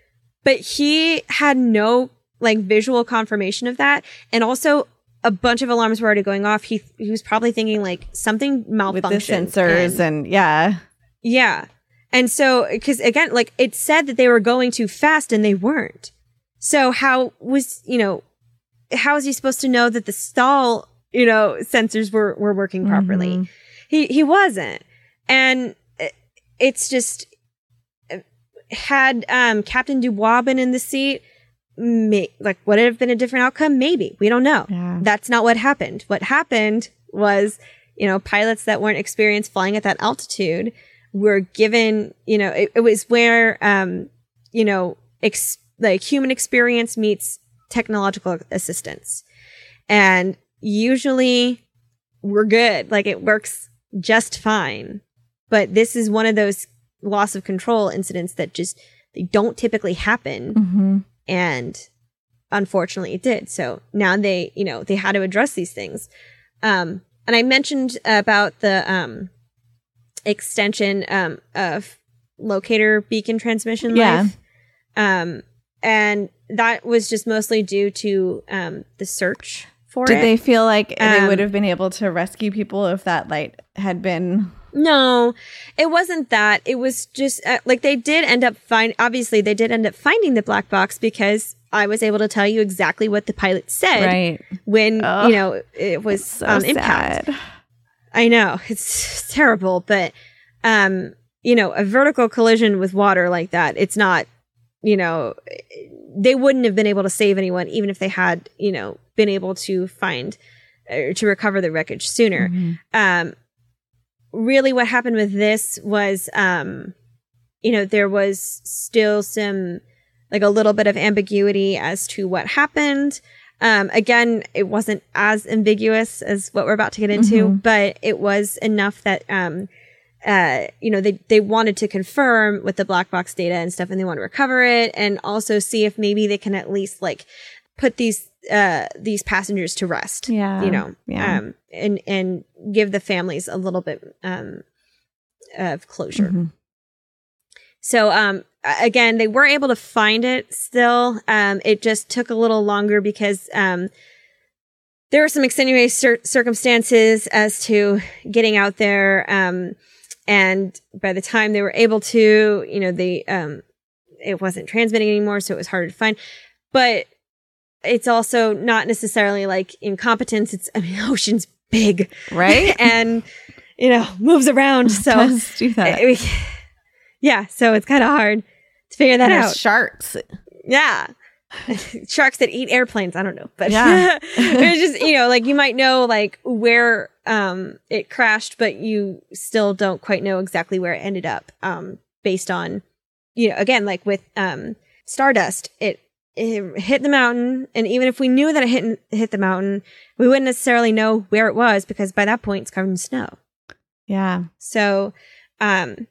But he had no, like, visual confirmation of that. And also, a bunch of alarms were already going off. He, he was probably thinking, like, something malfunctioned. With the sensors and, and yeah. Yeah. And so, because again, like it said that they were going too fast and they weren't. So how was, you know, how is he supposed to know that the stall, you know, sensors were, were working properly? Mm-hmm. He, he wasn't. And it's just, had um, Captain Dubois been in the seat, may, like would it have been a different outcome? Maybe. We don't know. Yeah. That's not what happened. What happened was, you know, pilots that weren't experienced flying at that altitude were given, you know, it, it was where, um, you know, ex- like human experience meets technological assistance. And usually we're good. Like it works just fine. But this is one of those loss of control incidents that just, they don't typically happen. Mm-hmm. And unfortunately it did. So now they, you know, they had to address these things. Um, and I mentioned about the, um, extension um of locator beacon transmission life. Yeah. Um and that was just mostly due to um the search for Did it. Did they feel like um, they would have been able to rescue people if that light had been No, it wasn't that. It was just uh, like they did end up find obviously they did end up finding the black box because I was able to tell you exactly what the pilot said right. when oh, you know it was so on impact. Sad. I know, it's terrible, but, um, you know, a vertical collision with water like that, it's not, you know, they wouldn't have been able to save anyone, even if they had, you know, been able to find or uh, to recover the wreckage sooner. Mm-hmm. Um, really what happened with this was, um, you know, there was still some, like a little bit of ambiguity as to what happened. Um, again, it wasn't as ambiguous as what we're about to get into, mm-hmm. but it was enough that, um, uh, you know, they, they wanted to confirm with the black box data and stuff, and they want to recover it and also see if maybe they can at least like put these, uh, these passengers to rest, yeah. you know, yeah. um, and, and give the families a little bit, um, of closure. Mm-hmm. So, um, again, they were able to find it still. Um, it just took a little longer because um, there were some extenuating cir- circumstances as to getting out there. Um, and by the time they were able to, you know, they um, it wasn't transmitting anymore, so it was harder to find. But it's also not necessarily like incompetence. It's, I mean, the ocean's big, right? and, you know, moves around. So let's do that. It, it, Yeah, so it's kind of hard to figure that out. Sharks. Yeah. Sharks that eat airplanes. I don't know. But yeah. It's just, you know, like you might know like where um, it crashed, but you still don't quite know exactly where it ended up, um, based on, you know, again, like with um, Stardust, it, it hit the mountain. And even if we knew that it hit, hit the mountain, we wouldn't necessarily know where it was, because by that point it's covered in snow. Yeah. So um,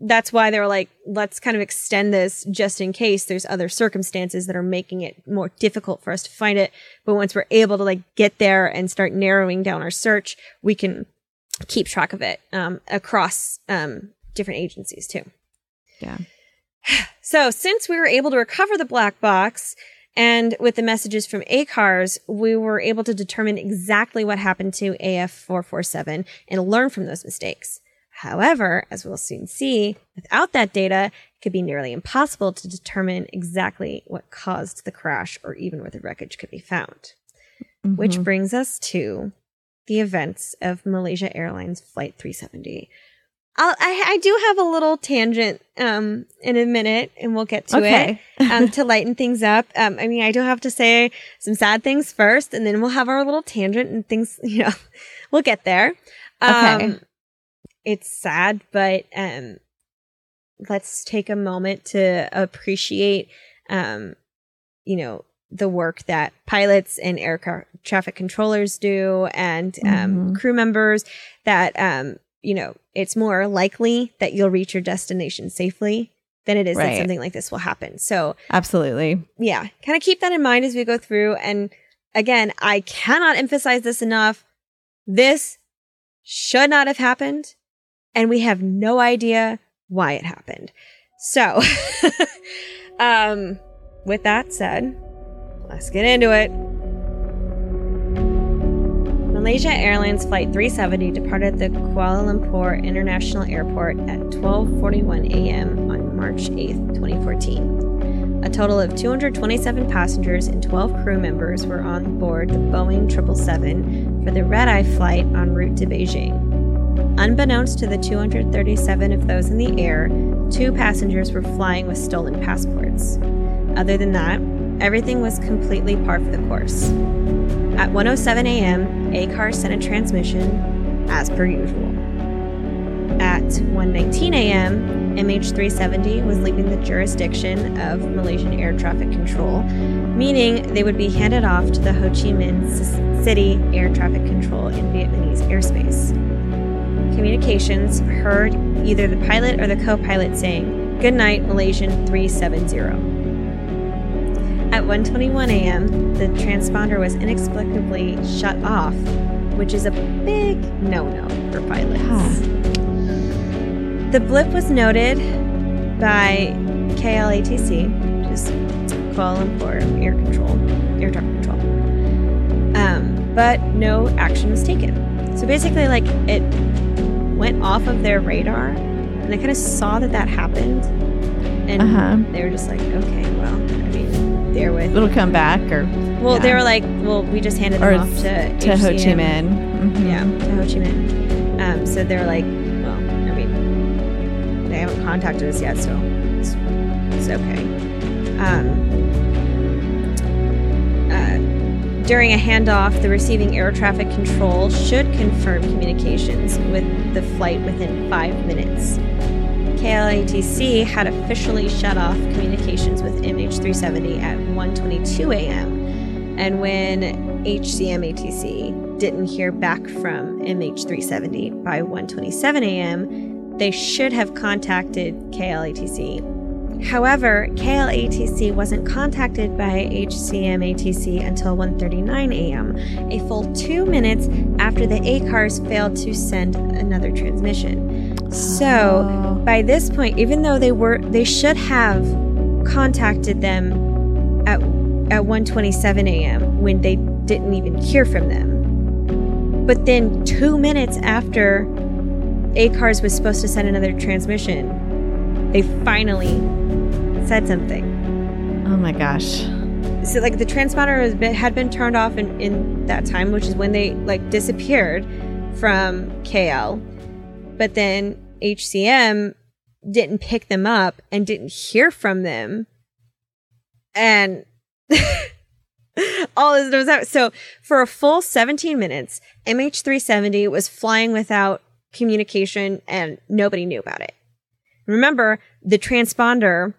that's why they were like, let's kind of extend this just in case there's other circumstances that are making it more difficult for us to find it. But once we're able to like get there and start narrowing down our search, we can keep track of it um, across um, different agencies too. Yeah. So since we were able to recover the black box and with the messages from ACARS, we were able to determine exactly what happened to A F four forty-seven and learn from those mistakes. However, as we'll soon see, without that data, it could be nearly impossible to determine exactly what caused the crash or even where the wreckage could be found. Mm-hmm. Which brings us to the events of Malaysia Airlines Flight three seventy. I'll, I, I do have a little tangent um, in a minute, and we'll get to okay. it um, to lighten things up. Um, I mean, I do have to say some sad things first, and then we'll have our little tangent and things, you know, we'll get there. Um, okay. It's sad, but um, let's take a moment to appreciate, um, you know, the work that pilots and air car- traffic controllers do, and um, mm-hmm. crew members that, um, you know, it's more likely that you'll reach your destination safely than it is right. that something like this will happen. So absolutely. Yeah. Kind of keep that in mind as we go through. And again, I cannot emphasize this enough. This should not have happened, and we have no idea why it happened. So um, with that said, let's get into it. Malaysia Airlines Flight three seventy departed the Kuala Lumpur International Airport at twelve forty-one a.m. on March eighth, twenty fourteen. A total of two hundred twenty-seven passengers and twelve crew members were on board the Boeing triple seven for the red-eye flight en route to Beijing. Unbeknownst to the two hundred thirty-seven of those in the air, two passengers were flying with stolen passports. Other than that, everything was completely par for the course. At one oh seven a.m., ACARS sent a transmission, as per usual. At one nineteen a.m., M H three seventy was leaving the jurisdiction of Malaysian Air Traffic Control, meaning they would be handed off to the Ho Chi Minh City Air Traffic Control in Vietnamese airspace. Communications heard either the pilot or the co-pilot saying, "Good night, Malaysian three seventy. At one twenty-one a.m., the transponder was inexplicably shut off, which is a big no-no for pilots. Huh. The blip was noted by K L A T C, which is Kuala Lumpur Air Control, Air Traffic Control, um, but no action was taken. So basically, like, it went off of their radar, and they kind of saw that that happened, and uh-huh. they were just like, okay, well, I mean, there with it'll come back or well yeah. they were like, well, we just handed them or off to to H C M. Ho Chi Minh mm-hmm. yeah to Ho Chi Minh um so they were like, well, I mean, they haven't contacted us yet, so it's, it's okay. um uh, during a handoff, the receiving air traffic control should confirm communications with the flight within five minutes. K L A T C had officially shut off communications with M H three seventy at one twenty-two a.m. and when H C M A T C didn't hear back from M H three seventy by one twenty-seven a.m., they should have contacted K L A T C. However, K L A T C wasn't contacted by H C M A T C until one thirty-nine a.m., a full two minutes after the ACARS failed to send another transmission. So, oh. by this point, even though they were, they should have contacted them at at one twenty-seven a.m. when they didn't even hear from them. But then two minutes after ACARS was supposed to send another transmission, they finally said something. Oh my gosh. So, like, the transponder was, had been turned off in, in that time, which is when they, like, disappeared from K L. But then H C M didn't pick them up and didn't hear from them. And All is out. So for a full seventeen minutes, M H three seventy was flying without communication and nobody knew about it. Remember, the transponder,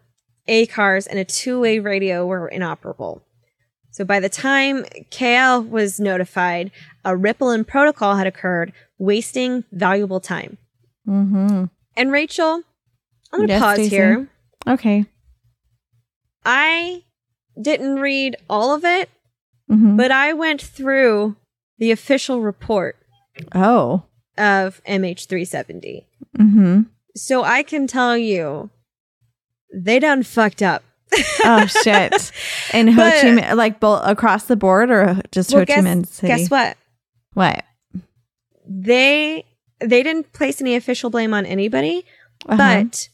A CARS, and a two-way radio were inoperable. So by the time K L was notified, a ripple in protocol had occurred, wasting valuable time. Mm-hmm. And Rachel, I'm going to yes, pause Stacey. Here. Okay. I didn't read all of it, mm-hmm. but I went through the official report oh. of M H three seventy. Mm-hmm. So I can tell you, they done fucked up. Oh, shit. And Ho Chi Minh, like bo- across the board or just well, Ho Chi Minh City? Guess what? What? They they didn't place any official blame on anybody, uh-huh. but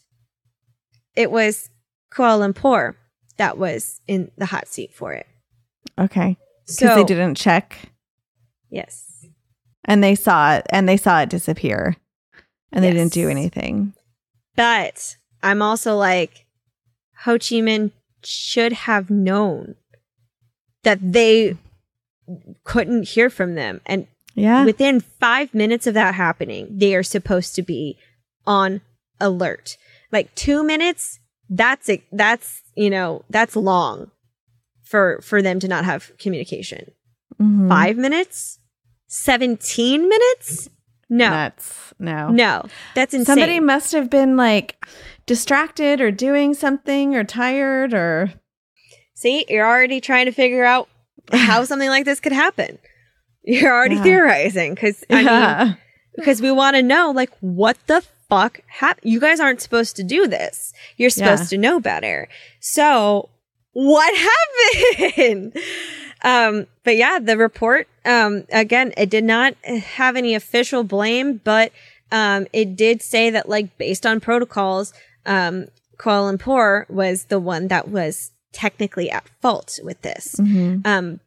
it was Kuala Lumpur that was in the hot seat for it. Okay. Because so, they didn't check? Yes. And they saw it, and they saw it disappear. And yes. they didn't do anything. But I'm also like, Ho Chi Minh should have known that they couldn't hear from them. And yeah. within five minutes of that happening, they are supposed to be on alert. Like two minutes, that's a, that's, you know, that's long for, for them to not have communication. Mm-hmm. Five minutes? seventeen minutes? No. That's, no. No. That's insane. Somebody must have been like distracted or doing something or tired or... See, you're already trying to figure out how something like this could happen. You're already yeah. theorizing because I yeah. mean, because we want to know like what the fuck happened. You guys aren't supposed to do this. You're supposed yeah. to know better. So what happened? Um, but yeah, the report, um, again, it did not have any official blame, but, um, it did say that like based on protocols, um, Kuala Lumpur was the one that was technically at fault with this. Mm-hmm. Um,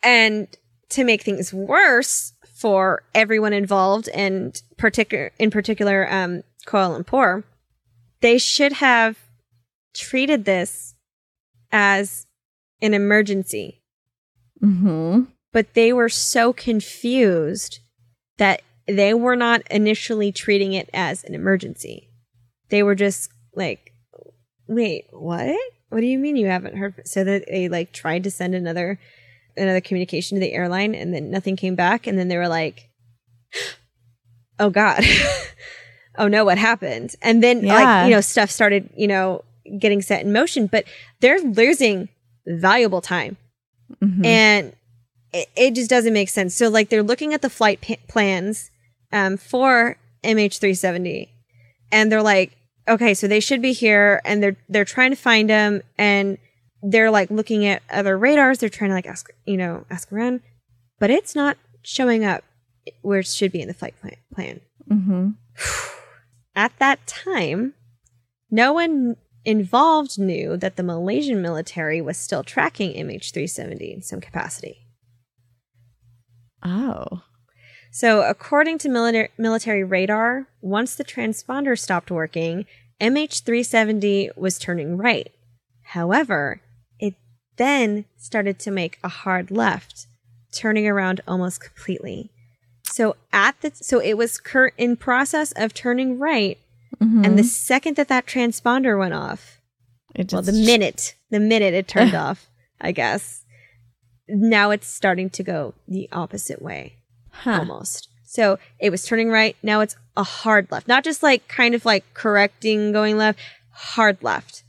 and to make things worse for everyone involved and particular, in particular, um, Kuala Lumpur, they should have treated this as an emergency. Mm-hmm. But they were so confused that they were not initially treating it as an emergency. They were just like, wait, what? What do you mean you haven't heard? So that they like tried to send another another communication to the airline and then nothing came back. And then they were like, oh, God. Oh, no, what happened? And then yeah. like, you know, stuff started, you know, getting set in motion. But they're losing valuable time. Mm-hmm. And it, it just doesn't make sense. So, like, they're looking at the flight p- plans um, for M H three seventy, and they're like, okay, so they should be here, and they're they're trying to find them, and they're like looking at other radars. They're trying to like ask, you know, ask around, but it's not showing up where it should be in the flight plan. plan. Mm-hmm. At that time, no one involved knew that the Malaysian military was still tracking M H three seventy in some capacity. Oh. So according to milita- military radar, once the transponder stopped working, M H three seventy was turning right. However, it then started to make a hard left, turning around almost completely. So at the so it was cur- in process of turning right. Mm-hmm. And the second that that transponder went off, it just well, the minute, the minute it turned off, I guess, now it's starting to go the opposite way, huh. almost. So it was turning right. Now it's a hard left, not just like kind of like correcting, going left, hard left.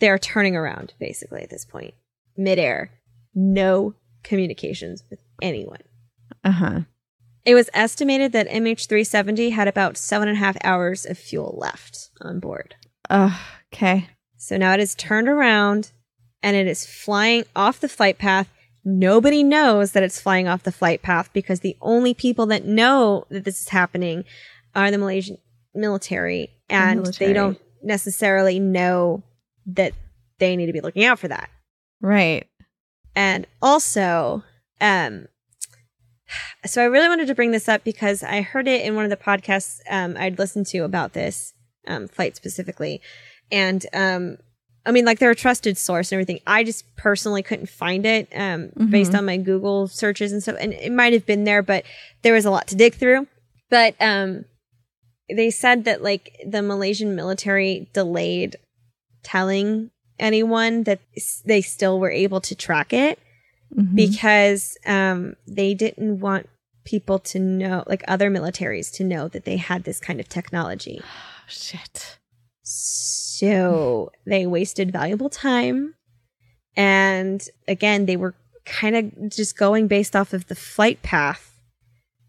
They're turning around basically at this point, midair, no communications with anyone. Uh-huh. It was estimated that M H three seventy had about seven and a half hours of fuel left on board. Oh, okay. So now it is turned around and it is flying off the flight path. Nobody knows that it's flying off the flight path because the only people that know that this is happening are the Malaysian military. And the military. They don't necessarily know that they need to be looking out for that. Right. And also... um. So I really wanted to bring this up because I heard it in one of the podcasts um, I'd listened to about this um, flight specifically. And um, I mean, like, they're a trusted source and everything. I just personally couldn't find it um, mm-hmm. based on my Google searches and stuff. And it might have been there, but there was a lot to dig through. But um, they said that, like, the Malaysian military delayed telling anyone that they still were able to track it mm-hmm. because um, they didn't want people to know, like, other militaries to know that they had this kind of technology. Oh, shit. So they wasted valuable time. And again, they were kind of just going based off of the flight path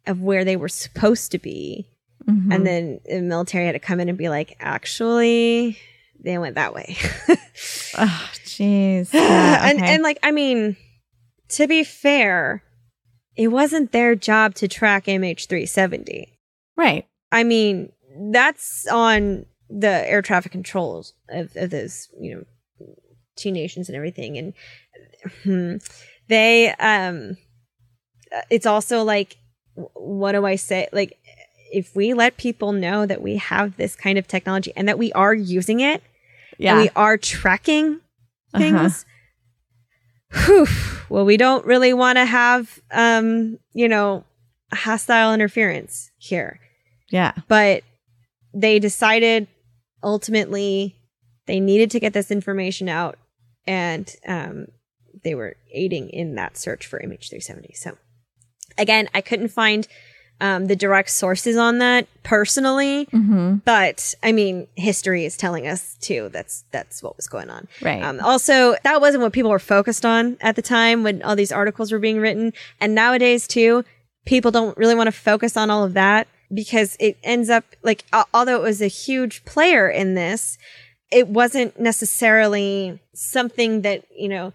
of where they were supposed to be. Mm-hmm. And then the military had to come in and be like, actually, they went that way. Oh, jeez. Yeah, okay. And, and like, I mean, to be fair, it wasn't their job to track M H three seventy. Right. I mean, that's on the air traffic controls of, of those, you know, two nations and everything. And um, they, um, it's also like, what do I say? Like, if we let people know that we have this kind of technology and that we are using it, yeah, and we are tracking things, uh-huh. whew, well, we don't really want to have, um, you know, hostile interference here. Yeah. But they decided ultimately they needed to get this information out, and um, they were aiding in that search for M H three seventy. So again, I couldn't find um, the direct sources on that personally, mm-hmm. but I mean, history is telling us too. That's that's what was going on. Right. Um, also, that wasn't what people were focused on at the time when all these articles were being written. And nowadays too, people don't really want to focus on all of that, because it ends up like, uh, although it was a huge player in this, it wasn't necessarily something that, you know,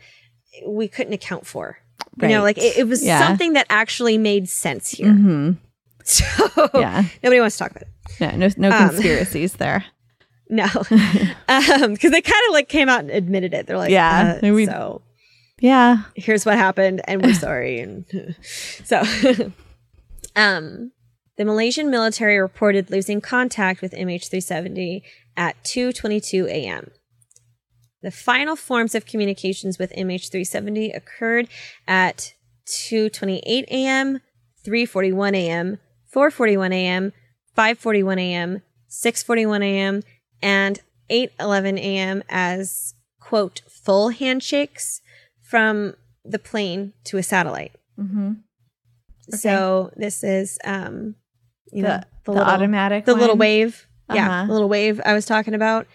we couldn't account for. Right. You know, like it, it was yeah. something that actually made sense here. Mm-hmm. So yeah. nobody wants to talk about it. Yeah, no, no conspiracies um, there. No, because um, they kind of like came out and admitted it. They're like, yeah, uh, we, so yeah, here's what happened, and we're sorry. And so, um. The Malaysian military reported losing contact with M H three seventy at two twenty-two a.m. The final forms of communications with M H three seventy occurred at two twenty-eight a.m., three forty-one a.m., four forty-one a.m., five forty-one a.m., six forty-one a.m., and eight eleven a.m. as, quote, full handshakes from the plane to a satellite. Mm-hmm. Okay. So this is... um. You the, know, the, the little, automatic The one? Little wave. Uh-huh. Yeah, the little wave I was talking about.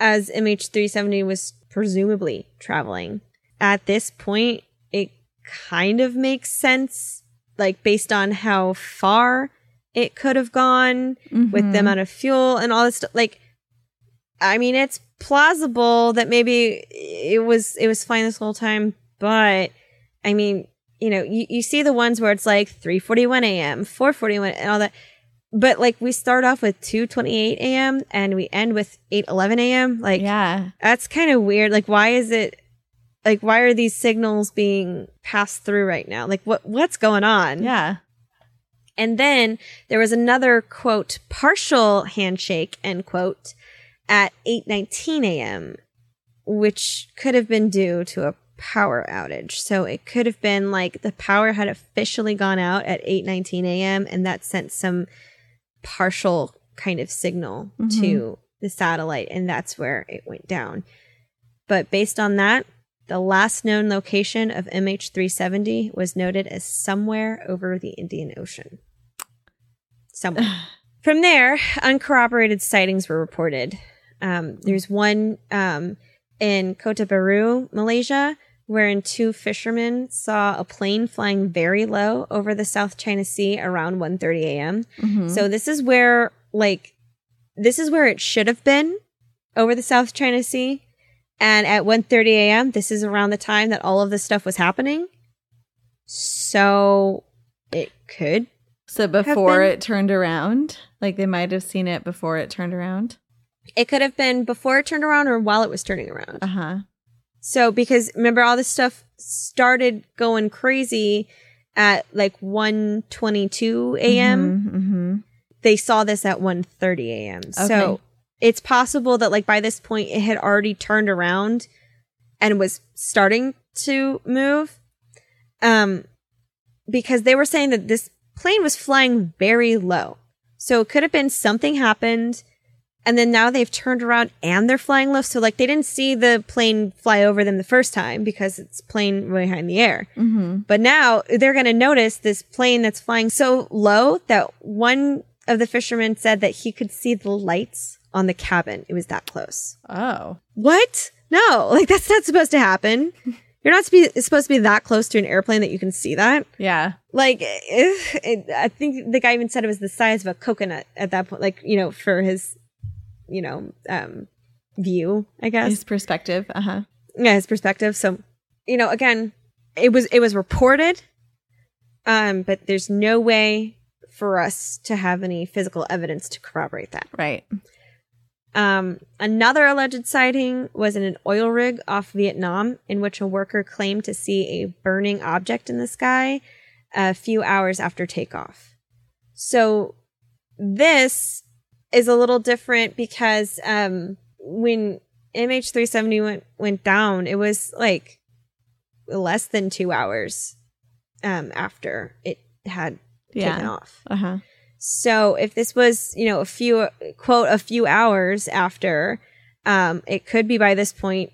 As M H three seventy was presumably traveling. At this point, it kind of makes sense, like, based on how far it could have gone mm-hmm. with the amount of fuel and all this stuff. Like, I mean, it's plausible that maybe it was it was flying this whole time, but, I mean... You know, you, you see the ones where it's like three forty-one a.m., four forty-one and all that. But like we start off with two twenty-eight a.m. and we end with eight eleven a.m. Like, yeah, that's kind of weird. Like, why is it like why are these signals being passed through right now? Like, what what's going on? Yeah. And then there was another, quote, partial handshake, end quote, at eight nineteen a.m., which could have been due to a power outage. So it could have been like the power had officially gone out at eight nineteen a.m. and that sent some partial kind of signal mm-hmm. to the satellite, and that's where it went down. But based on that, the last known location of M H three seventy was noted as somewhere over the Indian Ocean. Somewhere. From there, uncorroborated sightings were reported. Um, there's one um, in Kota Bharu, Malaysia, wherein two fishermen saw a plane flying very low over the South China Sea around one thirty a.m. Mm-hmm. So this is where, like, this is where it should have been, over the South China Sea. And at one thirty a.m., this is around the time that all of this stuff was happening. So it could. So before it turned around, like they might have seen it before it turned around. It could have been before it turned around or while it was turning around. Uh-huh. So, because remember, all this stuff started going crazy at like one twenty-two a.m. Mm-hmm, mm-hmm. They saw this at one thirty a.m. Okay. So it's possible that like by this point it had already turned around and was starting to move, um, because they were saying that this plane was flying very low. So it could have been something happened, and then now they've turned around and they're flying low. So like they didn't see the plane fly over them the first time because it's plane way high in the air. Mm-hmm. But now they're going to notice this plane that's flying so low that one of the fishermen said that he could see the lights on the cabin. It was that close. Oh. What? No, like that's not supposed to happen. You're not sp- supposed to be that close to an airplane that you can see that. Yeah. Like, it, it, I think the guy even said it was the size of a coconut at that point. Like, you know, for his, you know, um, view, I guess. His perspective. Uh-huh. Yeah, his perspective. So, you know, again, it was it was reported, um, but there's no way for us to have any physical evidence to corroborate that. Right. Um, another alleged sighting was in an oil rig off Vietnam, in which a worker claimed to see a burning object in the sky a few hours after takeoff. So this is a little different because um, when M H three seventy went, went down, it was like less than two hours um, after it had yeah. taken off. Uh-huh. So if this was, you know, a few, quote, a few hours after, um, it could be by this point,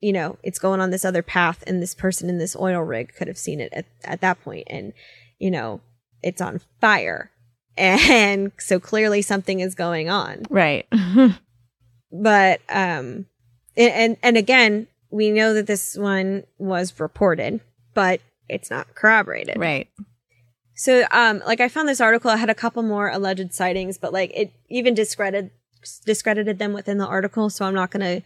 you know, it's going on this other path, and this person in this oil rig could have seen it at, at that point. And, you know, it's on fire. And so clearly something is going on. Right. But, um, and, and again, we know that this one was reported, but it's not corroborated. Right. So, um, like, I found this article. I had a couple more alleged sightings, but, like, it even discredited discredited them within the article, so I'm not going to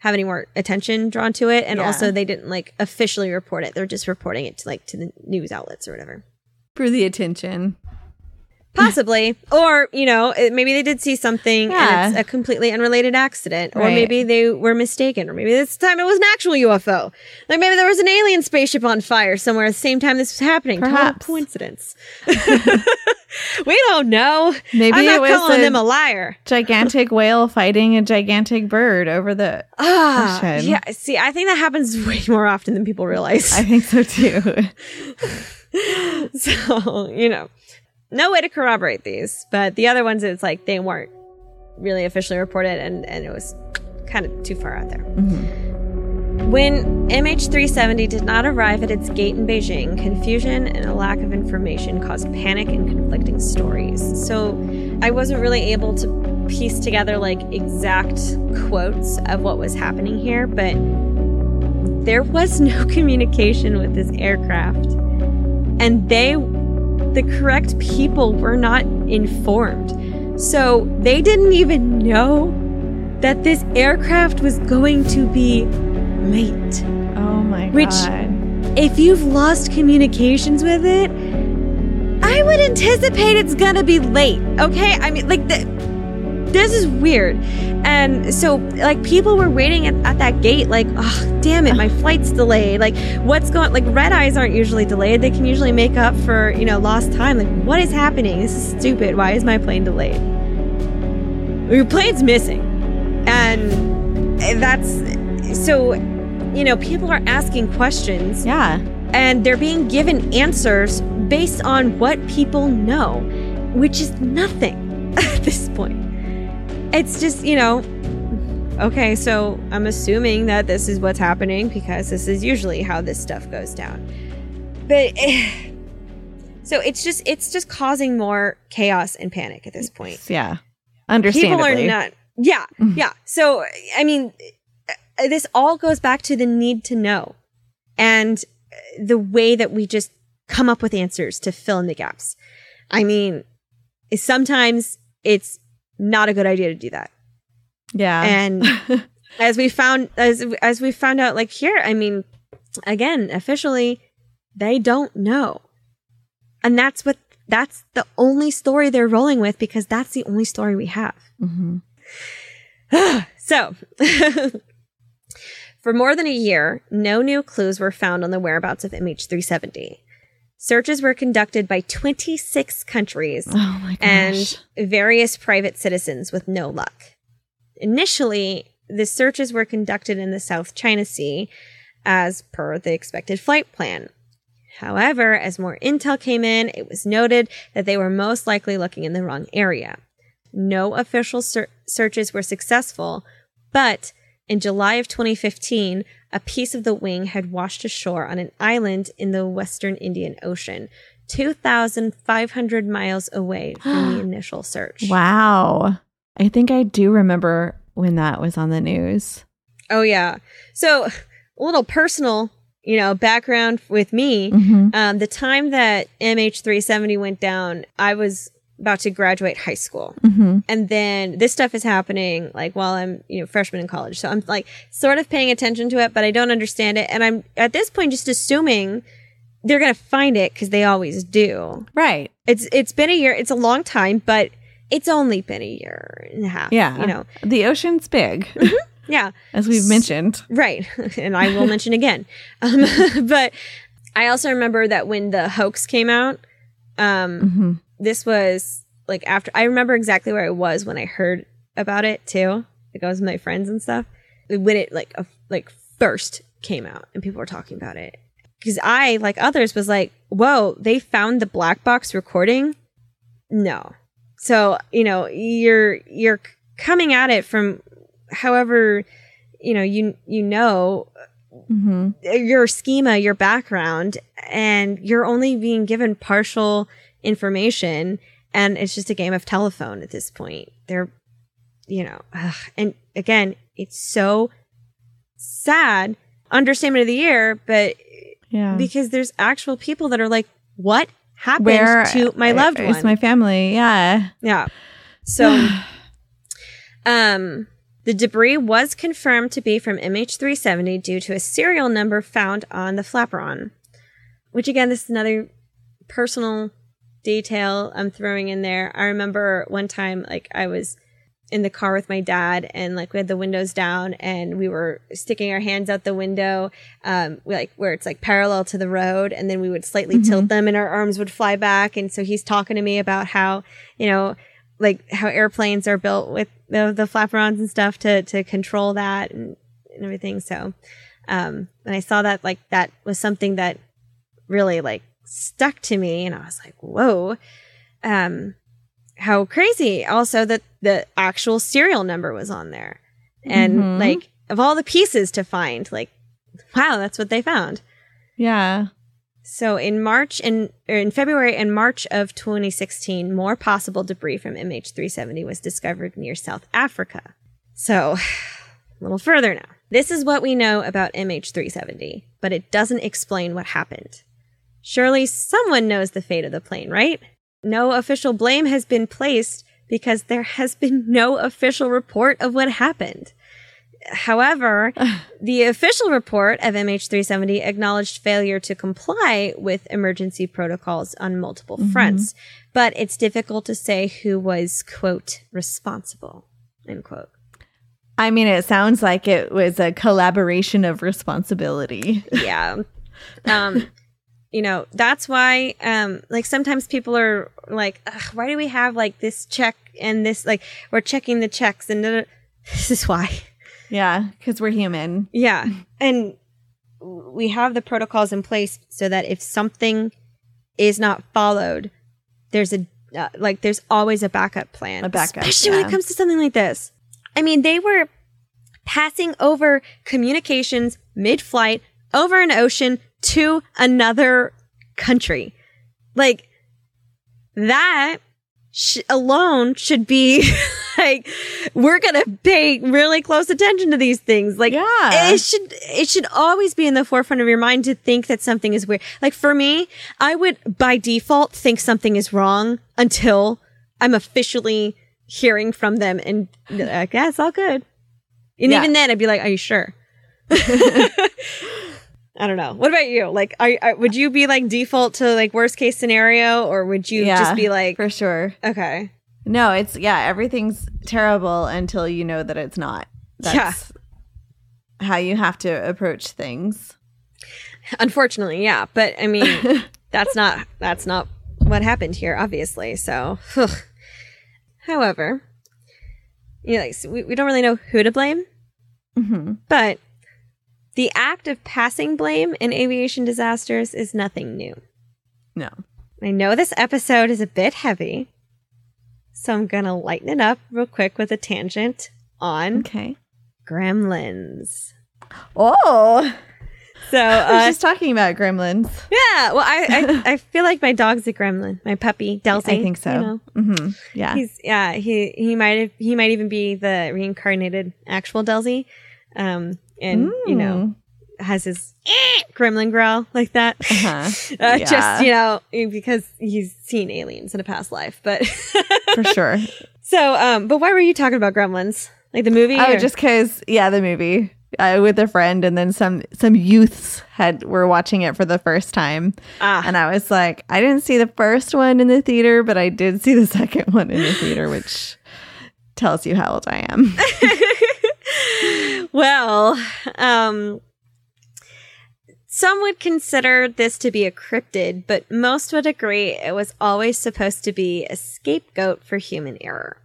have any more attention drawn to it. And yeah. also, they didn't, like, officially report it. They're just reporting it, to, like, to the news outlets or whatever. For the attention. Possibly. Or, you know, it, maybe they did see something yeah. and it's a completely unrelated accident. Right. Or maybe they were mistaken. Or maybe this time it was an actual U F O. Like maybe there was an alien spaceship on fire somewhere at the same time this was happening. Perhaps. Total coincidence. We don't know. Maybe I'm not it was calling them a liar. Gigantic whale fighting a gigantic bird over the ah, ocean. Yeah, see, I think that happens way more often than people realize. I think so too. So, you know. No way to corroborate these, but the other ones, it's like they weren't really officially reported, and, and it was kind of too far out there. Mm-hmm. When M H three seventy did not arrive at its gate in Beijing, confusion and a lack of information caused panic and conflicting stories. So I wasn't really able to piece together like exact quotes of what was happening here, but there was no communication with this aircraft, and they the correct people were not informed. So they didn't even know that this aircraft was going to be late. Oh my Which, God. Which, if you've lost communications with it, I would anticipate it's gonna be late, okay? I mean, like, the, this is weird. And so, like, people were waiting at, at that gate, like, oh, damn it, my flight's delayed. Like, what's going on? Like, red eyes aren't usually delayed. They can usually make up for, you know, lost time. Like, what is happening? This is stupid. Why is my plane delayed? Your plane's missing. And that's, so, you know, people are asking questions. Yeah. And they're being given answers based on what people know, which is nothing at this point. It's just, you know, okay, so I'm assuming that this is what's happening because this is usually how this stuff goes down. But so it's just it's just causing more chaos and panic at this point. Yeah. Understandably. People are not. Yeah. Yeah. So, I mean, this all goes back to the need to know and the way that we just come up with answers to fill in the gaps. I mean, sometimes it's not a good idea to do that. Yeah. And as we found as as we found out like here, I mean, again, officially they don't know. And that's what that's the only story they're rolling with because that's the only story we have. Mm-hmm. So, for more than a year, no new clues were found on the whereabouts of M H three seventy. Searches were conducted by twenty-six countries oh my gosh. And various private citizens with no luck. Initially, the searches were conducted in the South China Sea as per the expected flight plan. However, as more intel came in, it was noted that they were most likely looking in the wrong area. No official ser- searches were successful, but in July of twenty fifteen, a piece of the wing had washed ashore on an island in the Western Indian Ocean, two thousand five hundred miles away from the initial search. Wow. I think I do remember when that was on the news. Oh, yeah. So, a little personal, you know, background with me. Mm-hmm. Um, the time that M H three seventy went down, I was about to graduate high school. Mm-hmm. And then this stuff is happening like while I'm, you know, freshman in college. So I'm like sort of paying attention to it, but I don't understand it. And I'm at this point just assuming they're going to find it because they always do. Right. It's It's been a year. It's a long time, but it's only been a year and a half. Yeah. You know, the ocean's big. Mm-hmm. Yeah. As we've mentioned. Right. And I will mention again. Um, but I also remember that when the hoax came out, um, mm-hmm. this was like after, I remember exactly where I was when I heard about it too. Like I was with my friends and stuff. When it like uh, like first came out and people were talking about it. Because I, like others, was like, whoa, they found the black box recording? No. So, you know, you're you're coming at it from... However, you know, you you know mm-hmm. your schema, your background, and you're only being given partial information, and it's just a game of telephone at this point. They're, you know, ugh. And again, it's so sad. Understatement of the year, but yeah, because there's actual people that are like, "What happened Where to my loved one? It's my family." Yeah, yeah. So, um. The debris was confirmed to be from M H three seventy due to a serial number found on the flaperon, which again, this is another personal detail I'm throwing in there. I remember one time, like I was in the car with my dad, and like we had the windows down, and we were sticking our hands out the window, um, like where it's like parallel to the road, and then we would slightly mm-hmm. tilt them, and our arms would fly back. And so he's talking to me about how, you know, like how airplanes are built with the, the flaperons and stuff to, to control that and, and everything. So, um, and I saw that, like, that was something that really like stuck to me, and I was like, whoa, um, how crazy. Also that the actual serial number was on there, and mm-hmm. like of all the pieces to find, like, wow, that's what they found. Yeah. So in March and or in February and March of twenty sixteen, more possible debris from M H three seventy was discovered near South Africa. So a little further now. This is what we know about M H three seventy, but it doesn't explain what happened. Surely someone knows the fate of the plane, right? No official blame has been placed because there has been no official report of what happened. However, the official report of M H three seventy acknowledged failure to comply with emergency protocols on multiple mm-hmm. fronts, but it's difficult to say who was, quote, responsible, end quote. I mean, it sounds like it was a collaboration of responsibility. Yeah. Um, you know, that's why, um, like, sometimes people are like, ugh, why do we have, like, this check and this, like, we're checking the checks, and da-da. This is why. Yeah, because we're human. Yeah. And we have the protocols in place so that if something is not followed, there's a uh, like there's always a backup plan. A backup, especially yeah. when it comes to something like this. I mean, they were passing over communications mid-flight over an ocean to another country. Like, that sh- alone should be... Like, we're gonna pay really close attention to these things. Like, yeah. it should it should always be in the forefront of your mind to think that something is weird. Like, for me, I would by default think something is wrong until I'm officially hearing from them, and I guess all good. And yeah. even then, I'd be like, "Are you sure?" I don't know. What about you? Like, are, are would you be like default to like worst case scenario, or would you yeah, just be like, "For sure, okay"? No, it's, yeah, everything's terrible until you know that it's not. That's yeah. how you have to approach things. Unfortunately, yeah. But, I mean, that's not that's not what happened here, obviously. So, however, you know, like, so we, we don't really know who to blame. Mm-hmm. But the act of passing blame in aviation disasters is nothing new. No. I know this episode is a bit heavy, so I'm going to lighten it up real quick with a tangent on okay. gremlins. Oh! So, uh, I was just talking about gremlins. Yeah, well, I, I I feel like my dog's a gremlin. My puppy, Delcy. I think so. You know? Mm-hmm. Yeah, he's yeah he he might have, he might even be the reincarnated actual Delcy, um, and mm. you know has his eh! gremlin growl like that. Uh-huh. uh, yeah. Just you know because he's seen aliens in a past life, but for sure. So, um, but why were you talking about gremlins? Like the movie? Oh, or? just because yeah, the movie. Uh, with a friend, and then some some youths had were watching it for the first time, ah. and I was like, I didn't see the first one in the theater, but I did see the second one in the theater, which tells you how old I am. Well, um, some would consider this to be a cryptid, but most would agree it was always supposed to be a scapegoat for human error.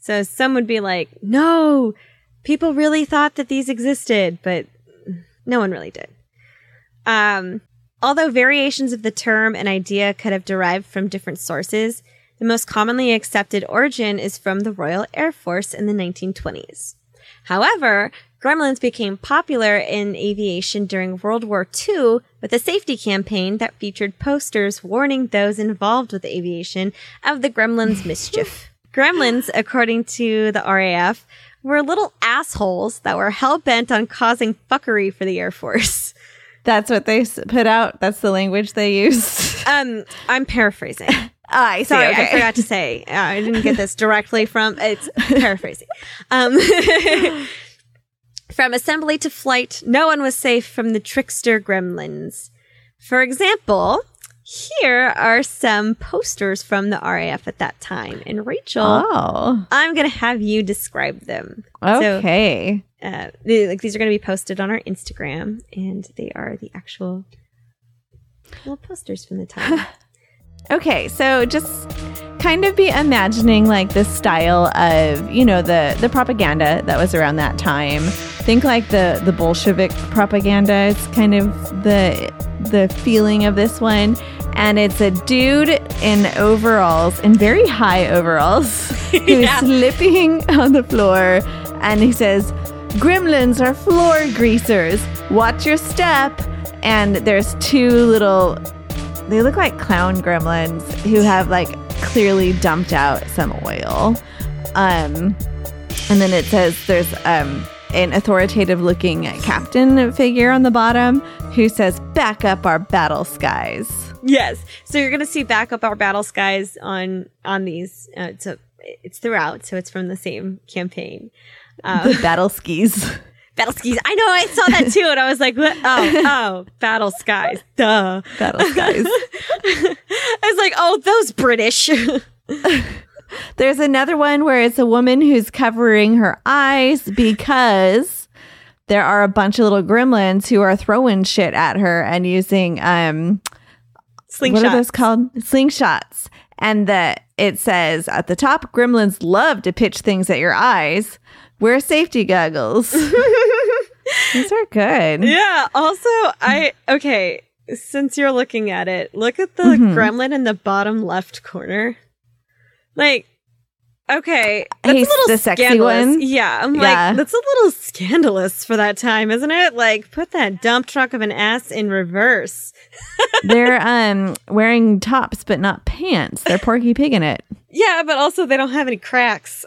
So some would be like, no. People really thought that these existed, but no one really did. Um, although variations of the term and idea could have derived from different sources, the most commonly accepted origin is from the Royal Air Force in the nineteen twenties. However, gremlins became popular in aviation during World War Two with a safety campaign that featured posters warning those involved with aviation of the gremlins' mischief. Gremlins, according to the R A F, were little assholes that were hell-bent on causing fuckery for the Air Force. That's what they put out. That's the language they used. Um, I'm paraphrasing. Oh, I see. Sorry, okay. I forgot to say. Uh, I didn't get this directly from... It's paraphrasing. Um, from assembly to flight, no one was safe from the trickster gremlins. For example... Here are some posters from the R A F at that time. And Rachel, oh. I'm going to have you describe them. Okay. So, uh, they, like these are going to be posted on our Instagram, and they are the actual little posters from the time. Okay, so just kind of be imagining like the style of, you know, the, the propaganda that was around that time. Think like the, the Bolshevik propaganda. It's kind of the the feeling of this one. And it's a dude in overalls, in very high overalls, who's yeah. slipping on the floor. And he says, "Gremlins are floor greasers. Watch your step." And there's two little... They look like clown gremlins who have like clearly dumped out some oil. Um, and then it says there's um, an authoritative looking captain figure on the bottom who says, "Back up our battle skies." Yes. So you're going to see "Back up our battle skies" on on these. Uh, it's, a, it's throughout. So it's from the same campaign. Um, the battle skis. Battle skies. I know. I saw that too. And I was like, what? oh, oh, battle skies. Duh. Battle skies. I was like, oh, those British. There's another one where it's a woman who's covering her eyes because there are a bunch of little gremlins who are throwing shit at her and using, um, slingshots. What are those called? Slingshots. And the, it says at the top, "Gremlins love to pitch things at your eyes. Wear safety goggles." These are good. Yeah. Also, I, okay, since you're looking at it, look at the mm-hmm. gremlin in the bottom left corner. Like, okay. That's hey, a little the scandalous. Sexy one? Yeah. I'm yeah. like, that's a little scandalous for that time, isn't it? Like, put that dump truck of an ass in reverse. They're um wearing tops, but not pants. They're Porky Pig in it. Yeah, but also they don't have any cracks.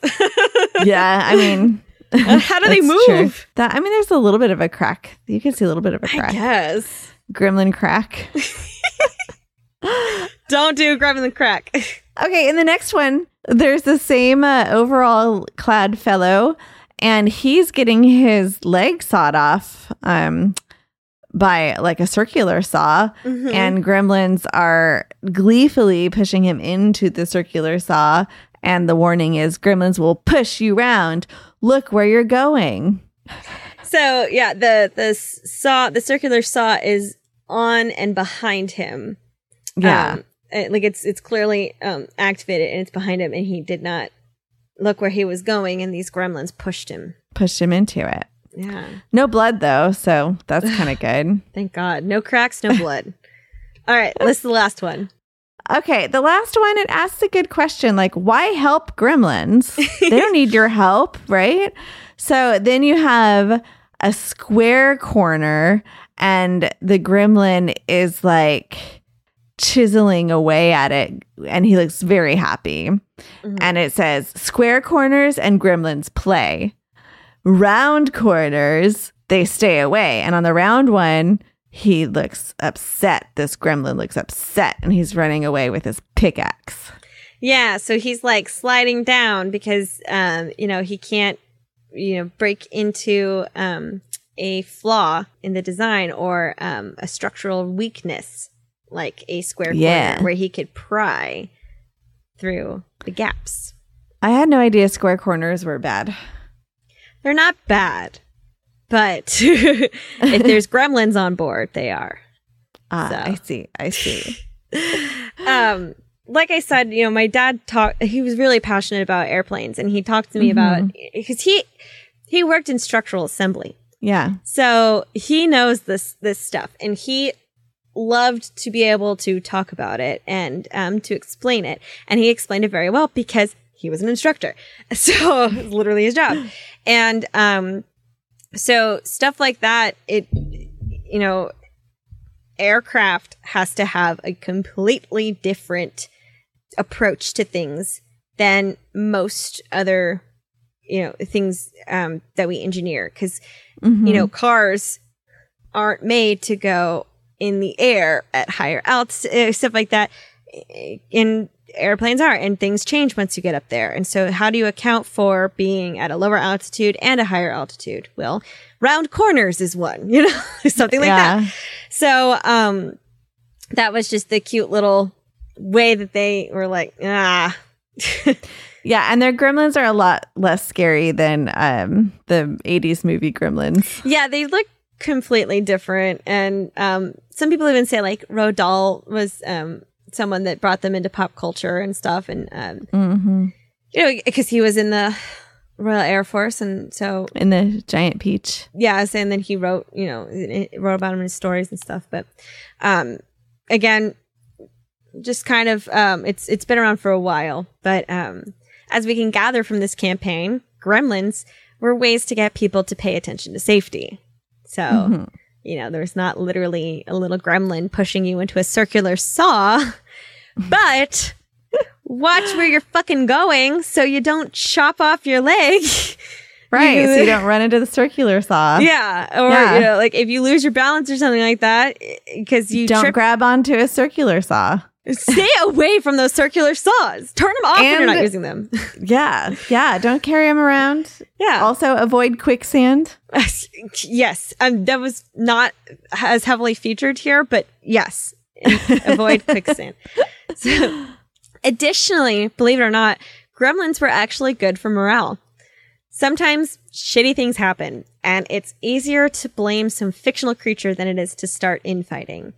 Yeah, I mean, how do they move? True. That I mean, there's a little bit of a crack. You can see a little bit of a crack. Yes, gremlin crack. Don't do gremlin crack. Okay, in the next one, there's the same uh, overall clad fellow, and he's getting his leg sawed off um, by like a circular saw, mm-hmm. and gremlins are gleefully pushing him into the circular saw, and the warning is, "Gremlins will push you round. Look where you're going." So yeah, the the saw, the circular saw is on and behind him. Yeah, um, it, like it's it's clearly um, activated and it's behind him, and he did not look where he was going, and these gremlins pushed him. Pushed him into it. Yeah. No blood, though, so that's kind of good. Thank God. No cracks, no blood. All right, list the last one. Okay, the last one, it asks a good question, like, why help gremlins? They don't need your help, right? So then you have a square corner, and the gremlin is, like, chiseling away at it, and he looks very happy. Mm-hmm. And it says, square corners and gremlins play. Round corners, they stay away. And on the round one, he looks upset. This gremlin looks upset, and he's running away with his pickaxe. Yeah, so he's like sliding down because, um, you know, he can't, you know, break into um, a flaw in the design or um, a structural weakness like a square yeah. corner where he could pry through the gaps. I had no idea square corners were bad. They're not bad, but if there's gremlins on board, they are. Ah, so. I see. I see. um, like I said, you know, my dad talked, he was really passionate about airplanes, and he talked to me mm-hmm. about, because he, he worked in structural assembly. Yeah. So he knows this, this stuff, and he loved to be able to talk about it and um, to explain it. And he explained it very well because he was an instructor. So it was literally his job. And um, so stuff like that, it, you know, aircraft has to have a completely different approach to things than most other, you know, things um, that we engineer. Because, mm-hmm. you know, cars aren't made to go in the air at higher altitude, stuff like that. And airplanes are, and things change once you get up there. And so how do you account for being at a lower altitude and a higher altitude? Well, round corners is one, you know, something like yeah. that. So um, that was just the cute little way that they were like, ah. Yeah, and their gremlins are a lot less scary than um, the eighties movie Gremlins. Yeah, they look completely different. And um, some people even say, like, Roald Dahl was um, someone that brought them into pop culture and stuff. And, um, mm-hmm. you know, because he was in the Royal Air Force. And so. In the giant peach. Yeah. And then he wrote, you know, wrote about him in his stories and stuff. But um, again, just kind of, um, it's it's been around for a while. But um, as we can gather from this campaign, gremlins were ways to get people to pay attention to safety. So, mm-hmm. you know, there's not literally a little gremlin pushing you into a circular saw, but watch where you're fucking going so you don't chop off your leg. Right. You, so you don't run into the circular saw. Yeah. Or, yeah. you know, like if you lose your balance or something like that, because you don't trip- grab onto a circular saw. Stay away from those circular saws. Turn them off and when you're not using them. Yeah. Yeah. Don't carry them around. Yeah. Also avoid quicksand. Yes. Um, that was not as heavily featured here, but yes. Avoid quicksand. So, additionally, believe it or not, gremlins were actually good for morale. Sometimes shitty things happen, and it's easier to blame some fictional creature than it is to start infighting.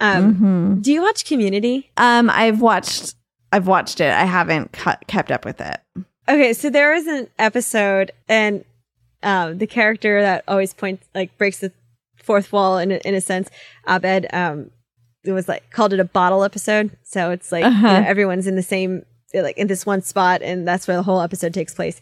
Um, mm-hmm. Do you watch Community? Um, I've watched, I've watched it. I haven't cu- kept up with it. Okay, so there was an episode, and um, the character that always points, like, breaks the fourth wall in in a sense, Abed, um, it was like called it a bottle episode. So it's like uh-huh. you know, everyone's in the same, like in this one spot, and that's where the whole episode takes place.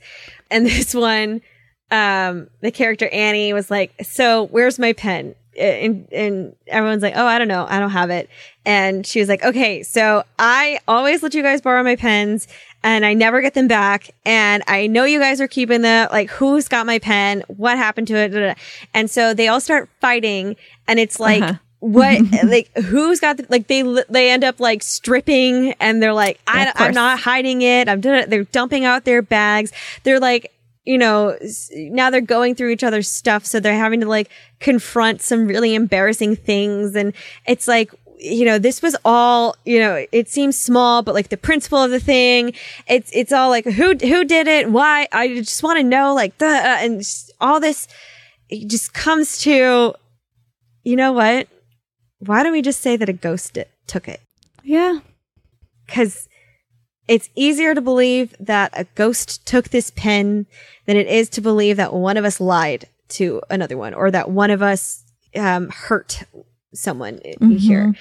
And this one, um, the character Annie was like, "So where's my pen?" And, and everyone's like, oh, I don't know. I don't have it. And she was like, okay, so I always let you guys borrow my pens and I never get them back. And I know you guys are keeping them. Like, who's got my pen? What happened to it? And so they all start fighting. And it's like, uh-huh. what, like, who's got the, like, they, they end up like stripping and they're like, I, yeah, I'm not hiding it. I'm doing it. They're dumping out their bags. They're like, you know, now they're going through each other's stuff. So they're having to like confront some really embarrassing things. And it's like, you know, this was all, you know, it seems small, but like the principle of the thing, it's, it's all like, who, who did it? Why? I just want to know, like, the, uh, and all this, it just comes to, you know what? Why don't we just say that a ghost it, took it? Yeah. Cause It's easier to believe that a ghost took this pen than it is to believe that one of us lied to another one, or that one of us um, hurt someone mm-hmm. here.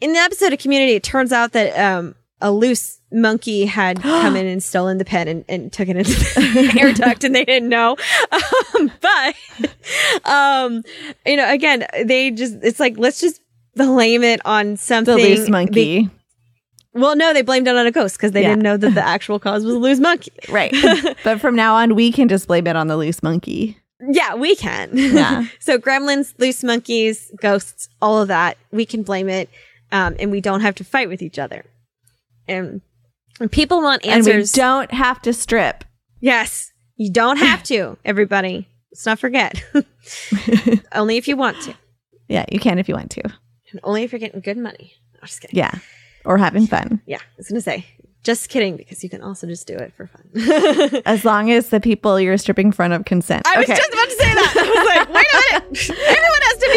In the episode of Community, it turns out that um, a loose monkey had come in and stolen the pen and, and took it into the air duct, and they didn't know. Um, but, um, you know, again, they just, it's like, let's just blame it on something. The loose monkey. Be- Well, no, they blamed it on a ghost because they yeah. didn't know that the actual cause was a loose monkey. Right. But from now on, we can just blame it on the loose monkey. Yeah, we can. Yeah. So gremlins, loose monkeys, ghosts, all of that, we can blame it. Um, and we don't have to fight with each other. And, and people want answers. And we don't have to strip. Yes. You don't have to, everybody. Let's not forget. Only if you want to. Yeah, you can if you want to. And only if you're getting good money. I'm just kidding. Yeah. Or having fun. Yeah, I was going to say, just kidding, because you can also just do it for fun. As long as the people you're stripping in front of consent. I okay. was just about to say that. I was like,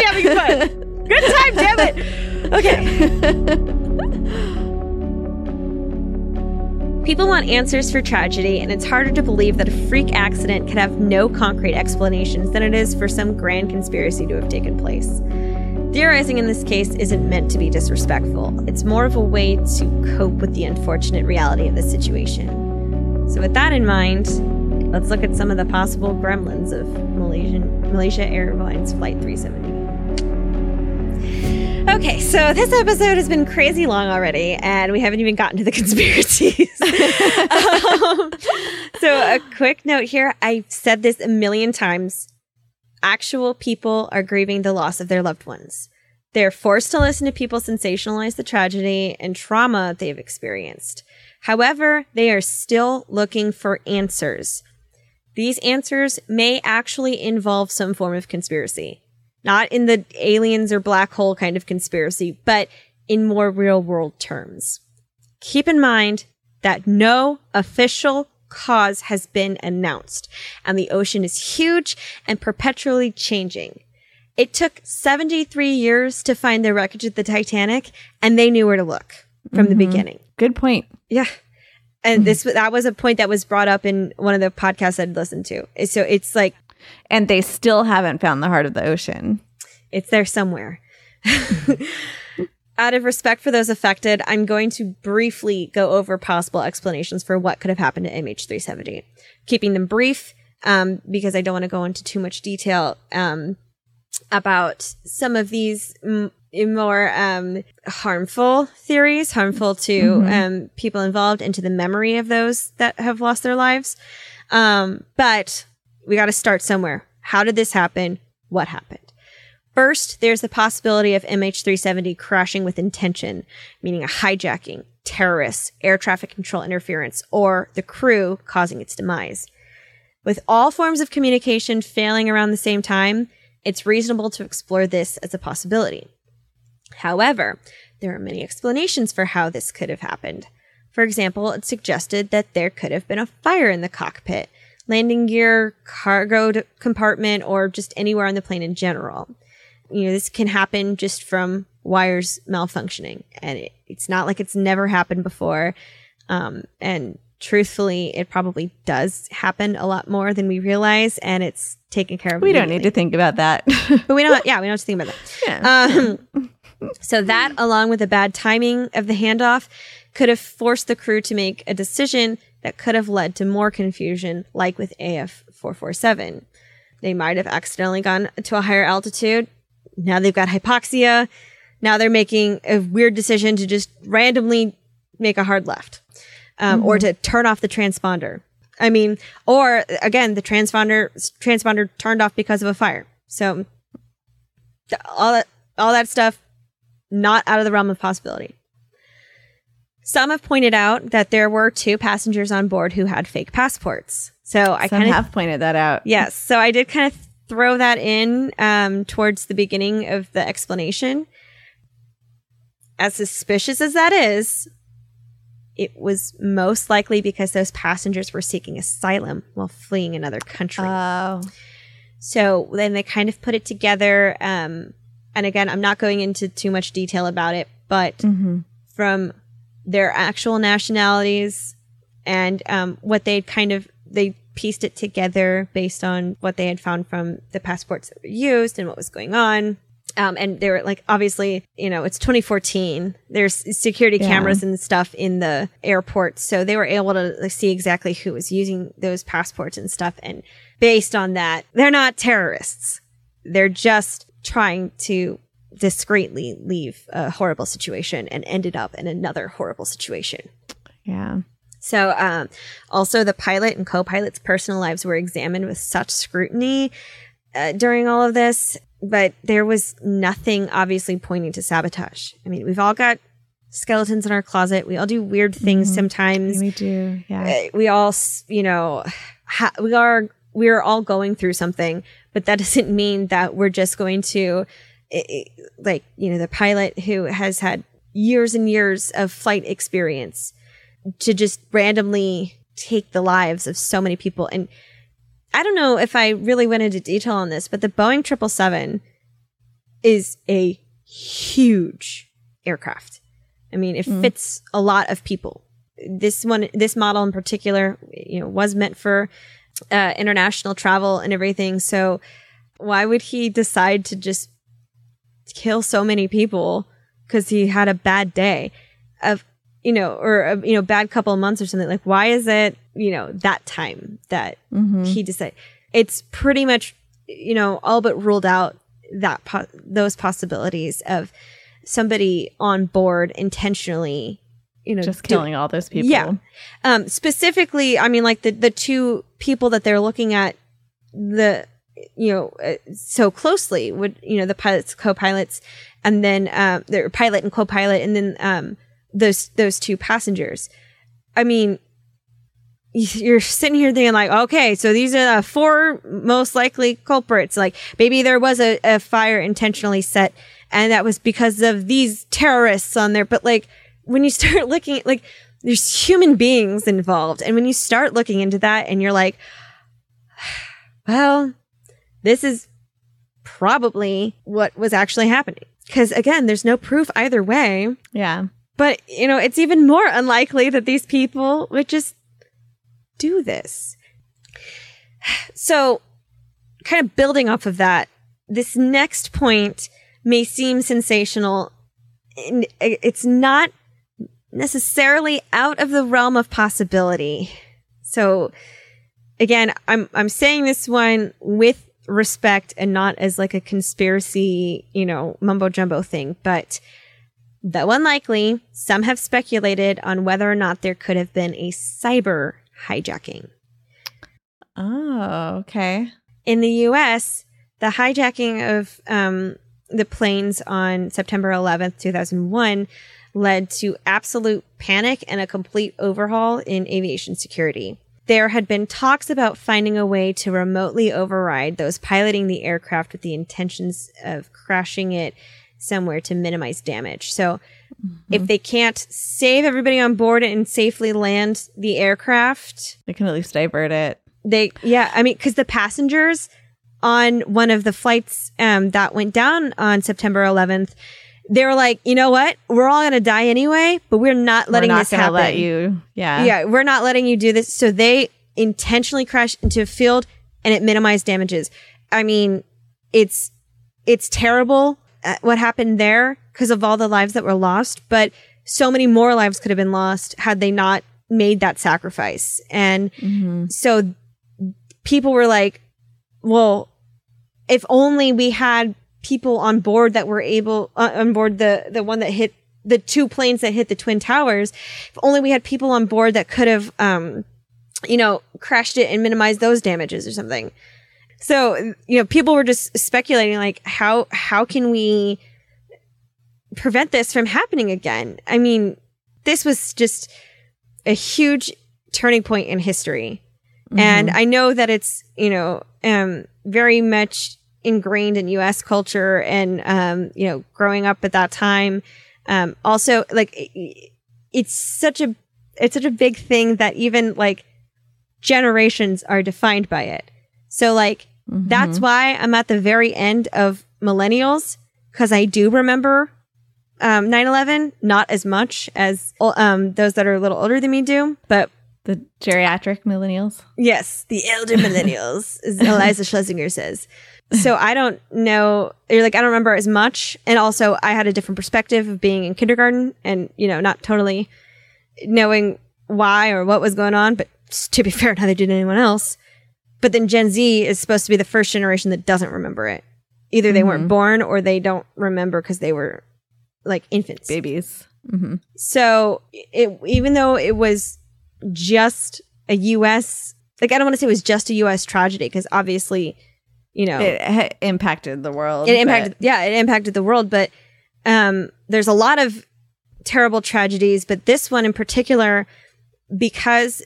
wait a minute. Everyone has to be having fun. Good time, damn it. Okay. People want answers for tragedy, and it's harder to believe that a freak accident could have no concrete explanations than it is for some grand conspiracy to have taken place. Theorizing in this case isn't meant to be disrespectful. It's more of a way to cope with the unfortunate reality of the situation. So with that in mind, let's look at some of the possible gremlins of Malaysian, Malaysia Airlines Flight three seventy. Okay, so this episode has been crazy long already, and we haven't even gotten to the conspiracies. um, so a quick note here. I've said this a million times. Actual people are grieving the loss of their loved ones. They're forced to listen to people sensationalize the tragedy and trauma they've experienced. However, they are still looking for answers. These answers may actually involve some form of conspiracy. Not in the aliens or black hole kind of conspiracy, but in more real world terms. Keep in mind that no official cause has been announced, and the ocean is huge and perpetually changing. It took seventy-three years to find the wreckage of the Titanic, and they knew where to look from mm-hmm. the beginning. Good point. Yeah. And mm-hmm. this that was a point that was brought up in one of the podcasts I'd listened to. So it's like... And they still haven't found the heart of the ocean. It's there somewhere. Out of respect for those affected, I'm going to briefly go over possible explanations for what could have happened to M H three seventy. Keeping them brief, um, because I don't want to go into too much detail um, about some of these m- more um, harmful theories, harmful to mm-hmm. um, people involved and to the memory of those that have lost their lives. Um, but we got to start somewhere. How did this happen? What happened? First, there's the possibility of M H three seventy crashing with intention, meaning a hijacking, terrorists, air traffic control interference, or the crew causing its demise. With all forms of communication failing around the same time, it's reasonable to explore this as a possibility. However, there are many explanations for how this could have happened. For example, it's suggested that there could have been a fire in the cockpit, landing gear, cargo compartment, or just anywhere on the plane in general. You know, this can happen just from wires malfunctioning, and it, it's not like it's never happened before. Um, and truthfully, it probably does happen a lot more than we realize, and it's taken care of. We don't need to think about that. But we don't, yeah, we don't have to think about that. Yeah. Um, so that, along with the bad timing of the handoff, could have forced the crew to make a decision that could have led to more confusion, like with A F four forty-seven. They might have accidentally gone to a higher altitude. Now they've got hypoxia. Now they're making a weird decision to just randomly make a hard left um, mm-hmm. or to turn off the transponder. I mean, or again, the transponder transponder turned off because of a fire. So th- all that, all that stuff, not out of the realm of possibility. Some have pointed out that there were two passengers on board who had fake passports. So I kind of have pointed that out. Yes. So I did kind of th- throw that in um, towards the beginning of the explanation. As suspicious as that is, it was most likely because those passengers were seeking asylum while fleeing another country. Oh. So then they kind of put it together. Um, and again, I'm not going into too much detail about it, but mm-hmm. from their actual nationalities and um, what they kind of, they pieced it together based on what they had found from the passports that were used and what was going on. Um, and they were like, obviously, you know, it's twenty fourteen. There's security yeah. cameras and stuff in the airport. So they were able to like, see exactly who was using those passports and stuff. And based on that, they're not terrorists. They're just trying to discreetly leave a horrible situation and ended up in another horrible situation. Yeah. So um, also the pilot and co-pilot's personal lives were examined with such scrutiny uh, during all of this. But there was nothing obviously pointing to sabotage. I mean, we've all got skeletons in our closet. We all do weird things mm-hmm. sometimes. We do. Yeah. We all, you know, ha- we are we are all going through something, but that doesn't mean that we're just going to it, it, like, you know, the pilot who has had years and years of flight experience to just randomly take the lives of so many people. And I don't know if I really went into detail on this, but the Boeing triple seven is a huge aircraft. I mean, it mm. fits a lot of people. This one, this model in particular, you know, was meant for uh, international travel and everything. So why would he decide to just kill so many people because he had a bad day of, you know, or a, you know, bad couple of months or something? Like, why is it, you know, that time that mm-hmm. he decided? It's pretty much, you know, all but ruled out that po- those possibilities of somebody on board intentionally, you know, just killing do- all those people. Yeah. Um, specifically, I mean, like the, the two people that they're looking at the, you know, uh, so closely would, you know, the pilots, co-pilots, and then uh, their pilot and co-pilot, and then um, those those two passengers. I mean, you're sitting here thinking like, okay, so these are the four most likely culprits. Like, maybe there was a, a fire intentionally set, and that was because of these terrorists on there. But like, when you start looking at, like, there's human beings involved. And when you start looking into that and you're like, well, this is probably what was actually happening. Because again, there's no proof either way. Yeah. But, you know, it's even more unlikely that these people would just do this. So, kind of building off of that, this next point may seem sensational. It's not necessarily out of the realm of possibility. So, again, I'm I'm saying this one with respect and not as like a conspiracy, you know, mumbo jumbo thing, but though unlikely, some have speculated on whether or not there could have been a cyber hijacking. Oh, okay. In the U S, the hijacking of um, the planes on September eleventh, two thousand one, led to absolute panic and a complete overhaul in aviation security. There had been talks about finding a way to remotely override those piloting the aircraft with the intentions of crashing it somewhere to minimize damage. So mm-hmm. if they can't save everybody on board and safely land the aircraft, they can at least divert it. They, yeah, I mean, because the passengers on one of the flights um, that went down on September eleventh, they were like, you know what? We're all going to die anyway, but we're not letting we're not this gonna happen. Let you, yeah. Yeah, we're not letting you do this. So they intentionally crashed into a field and it minimized damages. I mean, it's it's terrible what happened there because of all the lives that were lost, but so many more lives could have been lost had they not made that sacrifice. And mm-hmm. so people were like, well, if only we had people on board that were able uh, on board the, the one that hit the two planes that hit the Twin Towers, if only we had people on board that could have, um, you know, crashed it and minimized those damages or something. So, you know, people were just speculating, like, how how can we prevent this from happening again? I mean, this was just a huge turning point in history. Mm-hmm. And I know that it's, you know, um, very much ingrained in U S culture and, um, you know, growing up at that time. Um, also, like, it, it's such a it's such a big thing that even, like, generations are defined by it. So, like, mm-hmm. that's why I'm at the very end of millennials, because I do remember Um, nine eleven, not as much as um, those that are a little older than me do, but the geriatric millennials. Yes, the elder millennials, as Eliza Schlesinger says. So I don't know. You're like, I don't remember as much. And also, I had a different perspective of being in kindergarten and, you know, not totally knowing why or what was going on. But to be fair, neither did anyone else. But then Gen Z is supposed to be the first generation that doesn't remember it. Either they mm-hmm. weren't born or they don't remember because they were like infants. Babies. Mm-hmm. So it, even though it was just a U S, like, I don't want to say it was just a U S tragedy because obviously, you know, it ha- impacted the world. It impacted, but- yeah, it impacted the world. But um, there's a lot of terrible tragedies, but this one in particular, because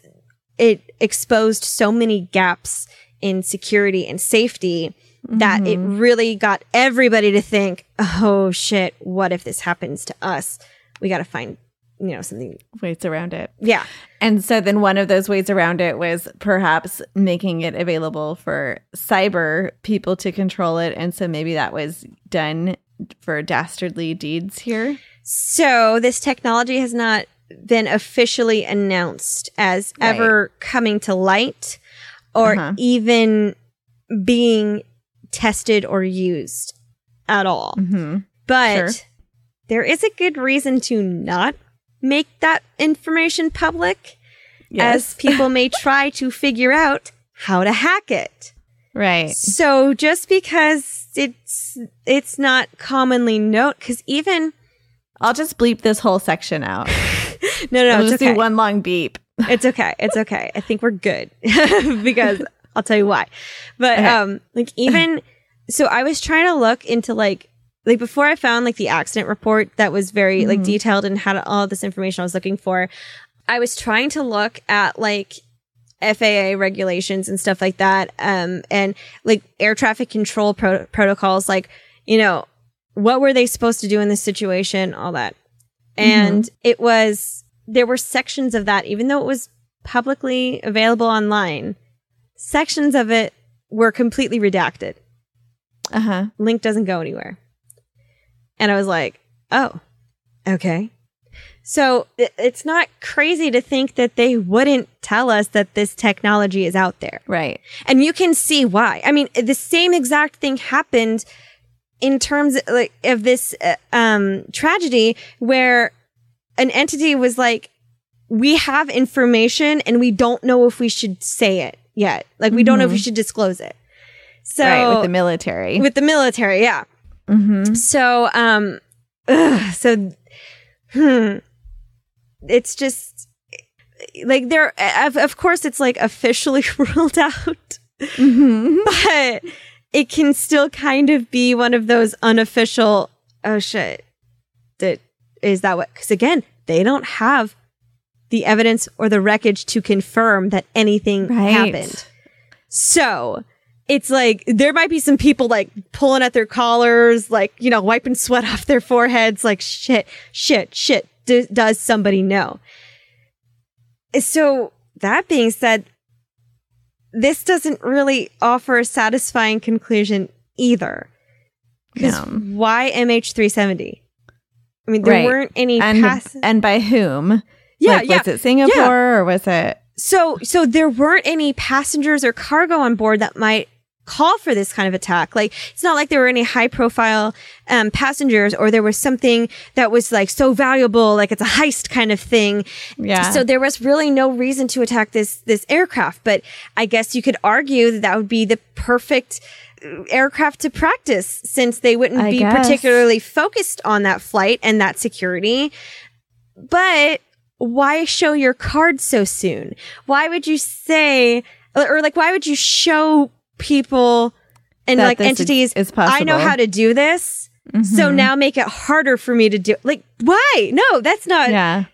it exposed so many gaps in security and safety mm-hmm. that it really got everybody to think, oh shit, what if this happens to us? We got to find, you know, something ways around it. Yeah. And so then one of those ways around it was perhaps making it available for cyber people to control it. And so maybe that was done for dastardly deeds here. So this technology has not been officially announced as right. ever coming to light or uh-huh. even being tested or used at all. Mm-hmm. But sure. there is a good reason to not make that information public, yes. as people may try to figure out how to hack it. Right. So just because it's it's not commonly known, because even I'll just bleep this whole section out. no, no, I'll it's just okay. do one long beep. It's okay. It's okay. I think we're good because I'll tell you why. But okay. um, like even so, I was trying to look into like. Like before I found like the accident report that was very mm-hmm. like detailed and had all this information I was looking for, I was trying to look at like F A A regulations and stuff like that. Um, and like air traffic control pro- protocols, like, you know, what were they supposed to do in this situation? All that. And mm-hmm. it was, there were sections of that, even though it was publicly available online, sections of it were completely redacted. Uh-huh. Link doesn't go anywhere. And I was like, oh, okay. So it, it's not crazy to think that they wouldn't tell us that this technology is out there. Right. And you can see why. I mean, the same exact thing happened in terms of, like, of this uh, um, tragedy where an entity was like, we have information and we don't know if we should say it yet. Like, we mm-hmm. don't know if we should disclose it. So right, with the military. With the military, yeah. Mm-hmm. So, um, ugh, so, hmm, it's just like there, of, of course it's like officially ruled out, mm-hmm. but it can still kind of be one of those unofficial, oh shit, that is that what, because again, they don't have the evidence or the wreckage to confirm that anything right. happened. So it's like, there might be some people like pulling at their collars, like, you know, wiping sweat off their foreheads, like, shit, shit, shit, D- does somebody know? So that being said, this doesn't really offer a satisfying conclusion either. Because no. why M H three seventy? I mean, there right. weren't any... And, pass- and by whom? Yeah, like, yeah. Was it Singapore yeah. or was it... So, so there weren't any passengers or cargo on board that might call for this kind of attack. Like, it's not like there were any high profile um, passengers or there was something that was like so valuable, like it's a heist kind of thing. Yeah. So there was really no reason to attack this, this aircraft. But I guess you could argue that that would be the perfect aircraft to practice since they wouldn't I be guess. particularly focused on that flight and that security. But why show your card so soon? Why would you say, or, or like, why would you show people and that like entities, is, is I know how to do this, mm-hmm. so now make it harder for me to do it. Like, why? No, that's not. Yeah.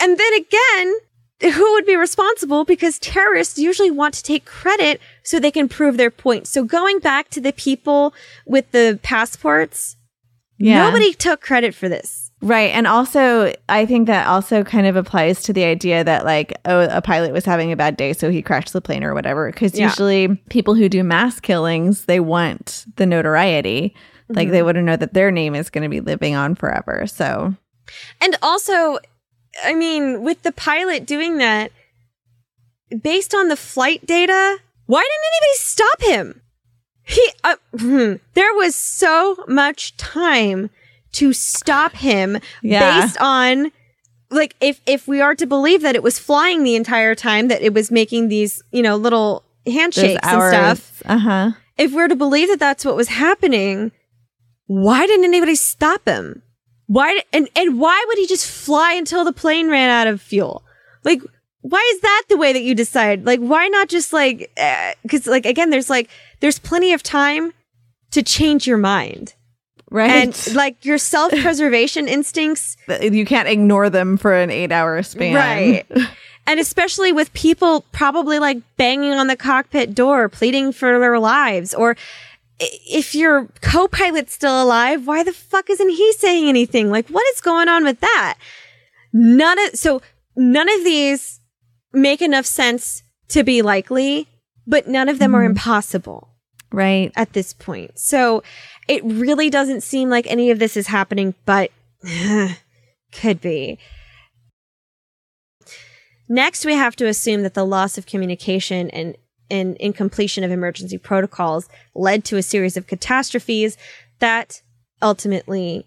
And then again, who would be responsible? Because terrorists usually want to take credit so they can prove their point. So going back to the people with the passports, yeah. nobody took credit for this. Right. And also, I think that also kind of applies to the idea that like, oh, a pilot was having a bad day, so he crashed the plane or whatever. Because yeah. usually people who do mass killings, they want the notoriety. Mm-hmm. Like they wouldn't know that their name is going to be living on forever. So, and also, I mean, with the pilot doing that, based on the flight data, why didn't anybody stop him? He, uh, hmm, there was so much time to stop him yeah. based on, like, if, if we are to believe that it was flying the entire time, that it was making these, you know, little handshakes and stuff. Uh-huh. If we're to believe that that's what was happening, why didn't anybody stop him? Why, and, and why would he just fly until the plane ran out of fuel? Like, why is that the way that you decide? Like, why not just like, uh, cause like, again, there's like, there's plenty of time to change your mind. Right. And like your self-preservation instincts. You can't ignore them for an eight hour span. Right. And especially with people probably like banging on the cockpit door, pleading for their lives. Or if your co-pilot's still alive, why the fuck isn't he saying anything? Like, what is going on with that? None of, so none of these make enough sense to be likely, but none of them mm. are impossible. Right. At this point. So it really doesn't seem like any of this is happening, but could be. Next, we have to assume that the loss of communication and, and incompletion of emergency protocols led to a series of catastrophes that ultimately,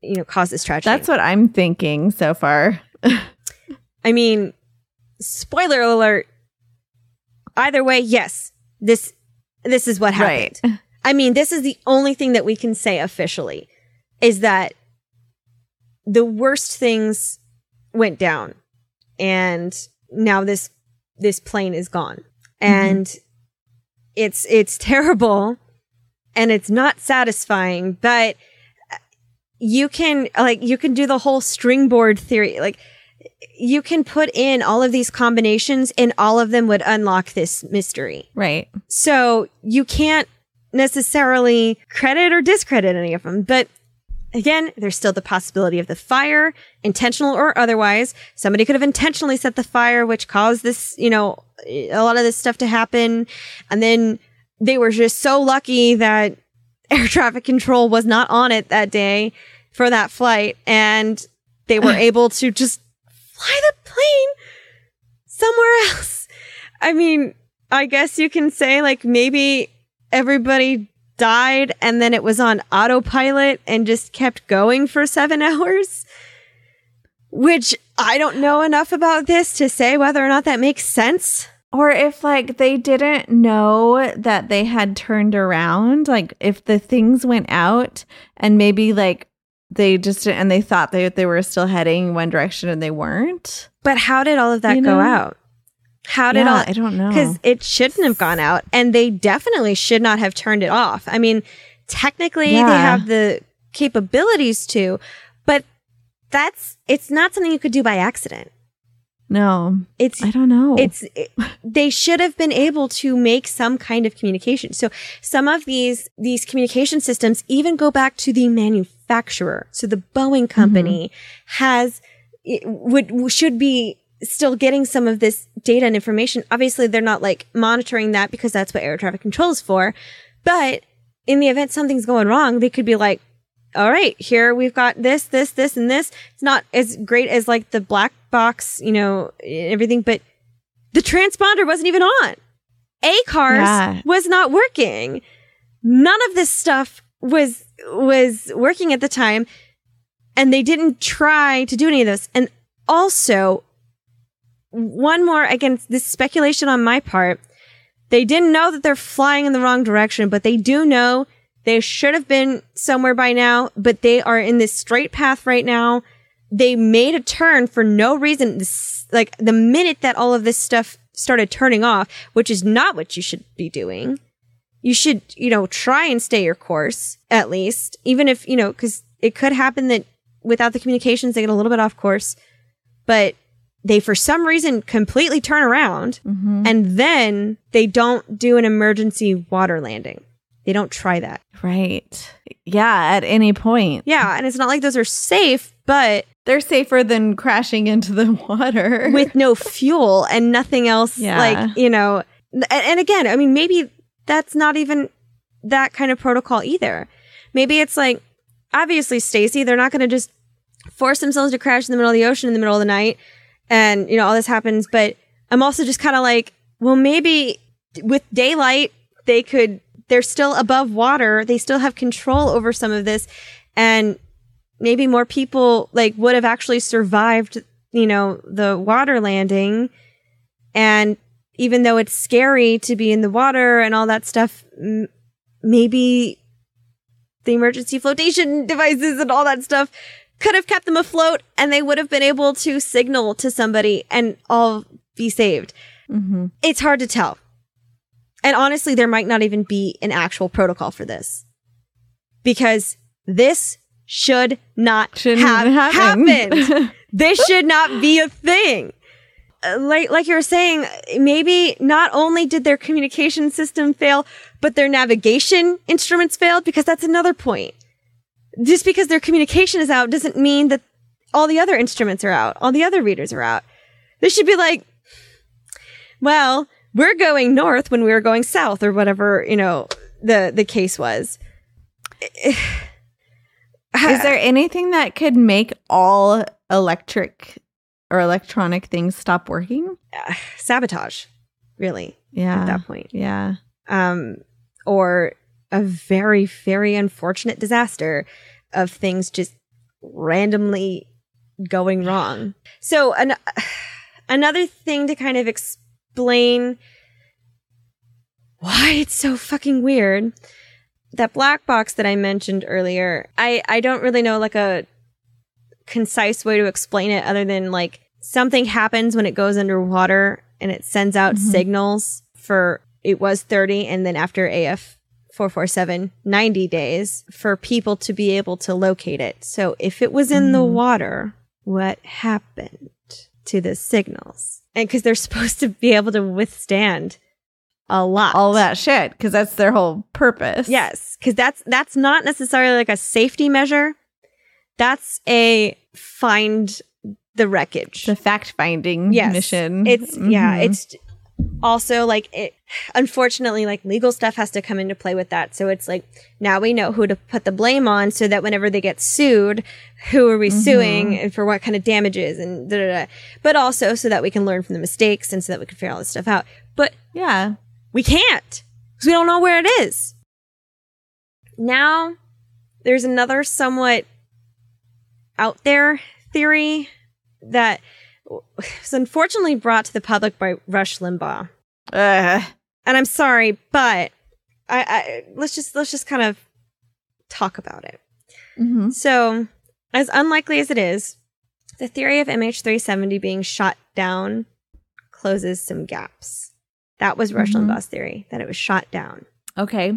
you know, caused this tragedy. That's what I'm thinking so far. I mean, spoiler alert, either way, yes, this this is what happened. Right. I mean, this is the only thing that we can say officially, is that the worst things went down, and now this this plane is gone. And mm-hmm. it's it's terrible, and it's not satisfying, but you can like you can do the whole stringboard theory. Like, you can put in all of these combinations and all of them would unlock this mystery. Right. So you can't necessarily credit or discredit any of them. But again, there's still the possibility of the fire, intentional or otherwise. Somebody could have intentionally set the fire, which caused this, you know, a lot of this stuff to happen. And then they were just so lucky that air traffic control was not on it that day for that flight. And they were able to just fly the plane somewhere else. I mean, I guess you can say like maybe everybody died and then it was on autopilot and just kept going for seven hours, which I don't know enough about this to say whether or not that makes sense. Or if like they didn't know that they had turned around, like if the things went out and maybe like They just and they thought they they were still heading one direction and they weren't. But how did all of that you know? go out? How did yeah, all? I don't know, because it shouldn't have gone out, and they definitely should not have turned it off. I mean, technically yeah. they have the capabilities to, but that's it's not something you could do by accident. No, it's I don't know. It's it, they should have been able to make some kind of communication. So some of these these communication systems even go back to the manufacturer. So the Boeing company mm-hmm. has would should be still getting some of this data and information. Obviously, they're not like monitoring that because that's what air traffic control is for. But in the event something's going wrong, they could be like, all right, here we've got this, this, this, and this. It's not as great as like the black box, you know, everything, but the transponder wasn't even on. ACARS yeah. was not working. None of this stuff was was working at the time, and they didn't try to do any of this. And also, one more, again, this speculation on my part, they didn't know that they're flying in the wrong direction, but they do know they should have been somewhere by now, but they are in this straight path right now. They made a turn for no reason. This, like the minute that all of this stuff started turning off, which is not what you should be doing. You should, you know, try and stay your course at least, even if, you know, because it could happen that without the communications, they get a little bit off course, but they, for some reason, completely turn around mm-hmm. and then they don't do an emergency water landing. They don't try that. Right. Yeah, at any point. Yeah, and it's not like those are safe, but they're safer than crashing into the water. With no fuel and nothing else. Yeah. Like, you know, and, and again, I mean, maybe that's not even that kind of protocol either. Maybe it's like, obviously, Stacy, they're not going to just force themselves to crash in the middle of the ocean in the middle of the night. And, you know, all this happens. But I'm also just kind of like, well, maybe with daylight, they could, they're still above water. They still have control over some of this. And maybe more people like would have actually survived, you know, the water landing. And even though it's scary to be in the water and all that stuff, m- maybe the emergency flotation devices and all that stuff could have kept them afloat, and they would have been able to signal to somebody and all be saved. Mm-hmm. It's hard to tell. And honestly, there might not even be an actual protocol for this, because this should not Shouldn't have happen. happened. This should not be a thing. Like, like you were saying, maybe not only did their communication system fail, but their navigation instruments failed, because that's another point. Just because their communication is out doesn't mean that all the other instruments are out, all the other readers are out. This should be like, well, we're going north when we were going south, or whatever, you know, the, the case was. Is there anything that could make all electric or electronic things stop working? Uh, sabotage, really. Yeah. At that point. Yeah. Um, or a very, very unfortunate disaster of things just randomly going wrong. So an- another thing to kind of explain why it's so fucking weird, that black box that I mentioned earlier, I, I don't really know like a concise way to explain it other than like something happens when it goes underwater and it sends out mm-hmm. signals for, it was thirty, and then after A F four forty-seven, ninety days for people to be able to locate it. So if it was in mm. the water, what happened to the signals? And because they're supposed to be able to withstand a lot. All that shit, because that's their whole purpose. Yes, because that's, that's not necessarily like a safety measure. That's a find the wreckage. The fact-finding yes. mission. It's, mm-hmm. yeah, it's... Also, like, it, unfortunately, like, legal stuff has to come into play with that. So it's like, now we know who to put the blame on, so that whenever they get sued, who are we mm-hmm. suing and for what kind of damages and da da da. But also so that we can learn from the mistakes and so that we can figure all this stuff out. But yeah, we can't, because we don't know where it is. Now, there's another somewhat out there theory that was unfortunately brought to the public by Rush Limbaugh. Uh, and I'm sorry, but I, I let's just let's just kind of talk about it. Mm-hmm. So, as unlikely as it is, the theory of M H three seventy being shot down closes some gaps. That was Rush mm-hmm. Limbaugh's theory, that it was shot down. Okay.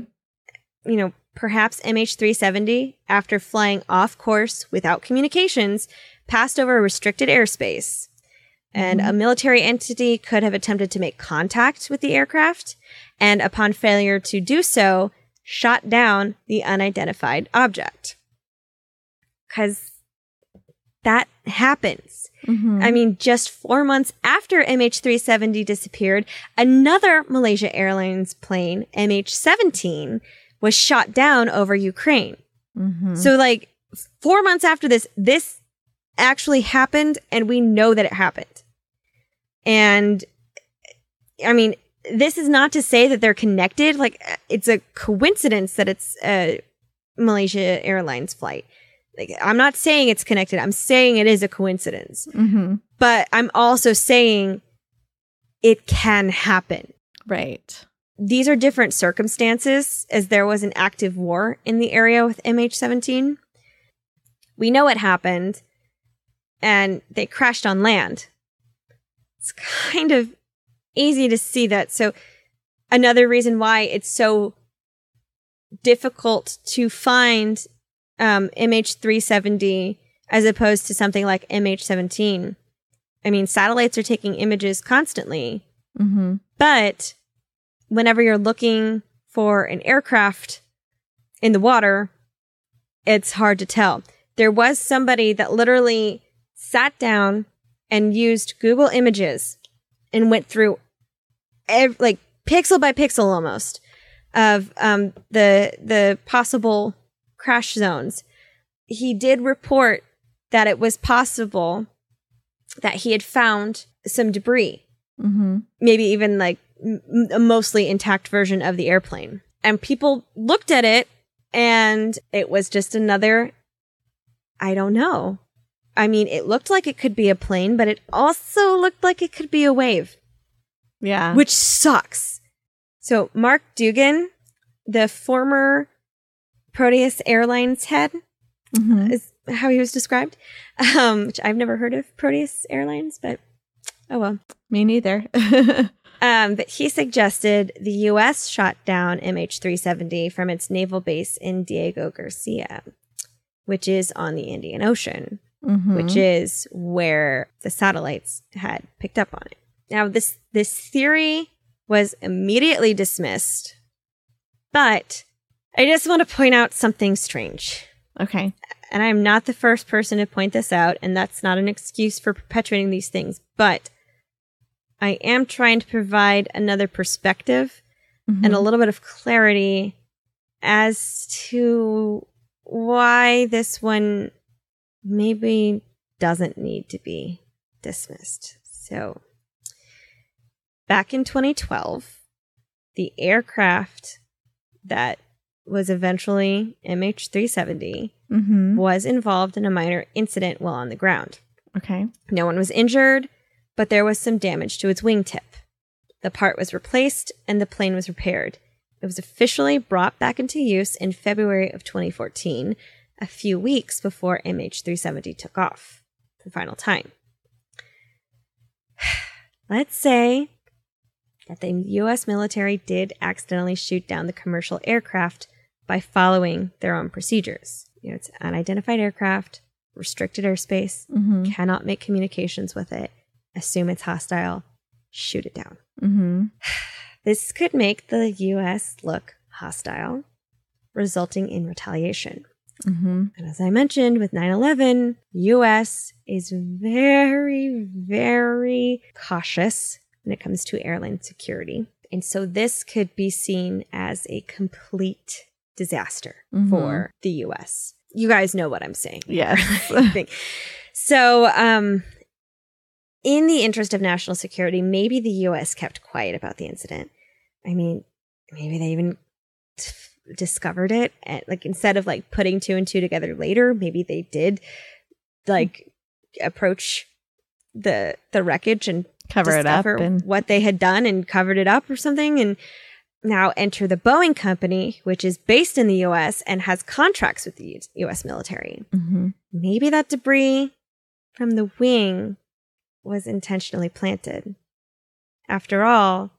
You know, perhaps M H three seventy, after flying off course without communications, passed over restricted airspace. And a military entity could have attempted to make contact with the aircraft, and upon failure to do so, shot down the unidentified object. Because that happens. Mm-hmm. I mean, just four months after M H three seventy disappeared, another Malaysia Airlines plane, M H seventeen, was shot down over Ukraine. Mm-hmm. So, like, four months after this, this actually happened, and we know that it happened. And, I mean, this is not to say that they're connected. Like, it's a coincidence that it's a Malaysia Airlines flight. Like, I'm not saying it's connected. I'm saying it is a coincidence. Mm-hmm. But I'm also saying it can happen. Right. These are different circumstances, as there was an active war in the area with M H seventeen. We know it happened, and they crashed on land. It's kind of easy to see that. So another reason why it's so difficult to find um, M H three seventy as opposed to something like M H seventeen. I mean, satellites are taking images constantly. Mm-hmm. But whenever you're looking for an aircraft in the water, it's hard to tell. There was somebody that literally sat down and used Google Images and went through ev- like pixel by pixel almost of um, the the possible crash zones. He did report that it was possible that he had found some debris, mm-hmm. maybe even like m- a mostly intact version of the airplane. And people looked at it and it was just another, I don't know. I mean, it looked like it could be a plane, but it also looked like it could be a wave. Yeah. Which sucks. So Mark Dugan, the former Proteus Airlines head, mm-hmm. is how he was described, um, which I've never heard of Proteus Airlines, but oh well. Me neither. um, but he suggested the U S shot down M H three seventy from its naval base in Diego Garcia, which is on the Indian Ocean, mm-hmm. which is where the satellites had picked up on it. Now, this this theory was immediately dismissed, but I just want to point out something strange. Okay. And I'm not the first person to point this out, and that's not an excuse for perpetuating these things, but I am trying to provide another perspective mm-hmm. and a little bit of clarity as to why this one maybe doesn't need to be dismissed. So, back in twenty twelve, the aircraft that was eventually M H three seventy mm-hmm. was involved in a minor incident while on the ground. Okay. No one was injured, but there was some damage to its wingtip. The part was replaced and the plane was repaired. It was officially brought back into use in February of twenty fourteen, a few weeks before M H three seventy took off the final time. Let's say that the U S military did accidentally shoot down the commercial aircraft by following their own procedures. You know, it's unidentified aircraft, restricted airspace, mm-hmm. cannot make communications with it, assume it's hostile, shoot it down. Mm-hmm. This could make the U S look hostile, resulting in retaliation. Mm-hmm. And as I mentioned, with nine eleven, U S is very, very cautious when it comes to airline security. And so this could be seen as a complete disaster mm-hmm. for the U S. You guys know what I'm saying. Yes. I think. So um, in the interest of national security, maybe the U S kept quiet about the incident. I mean, maybe they even t- discovered it. And, like, instead of like putting two and two together later, maybe they did like approach the the wreckage and cover it up and what they had done and covered it up or something. And now enter the Boeing company, which is based in the U S and has contracts with the U S military. Mm-hmm. Maybe that debris from the wing was intentionally planted. After all,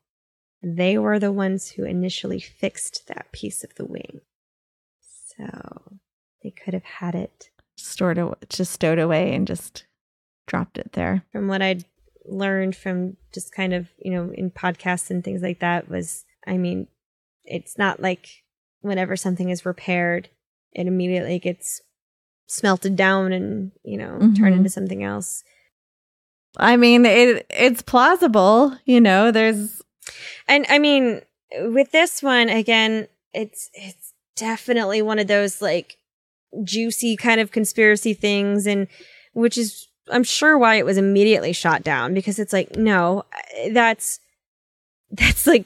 they were the ones who initially fixed that piece of the wing. So they could have had it stored, away, just stowed away and just dropped it there. From what I'd learned from just kind of, you know, in podcasts and things like that was, I mean, it's not like whenever something is repaired, it immediately gets smelted down and, you know, mm-hmm. turned into something else. I mean, it it's plausible, you know, there's... And I mean, with this one, again, it's it's definitely one of those like juicy kind of conspiracy things, and which is, I'm sure, why it was immediately shot down, because it's like, no, that's that's like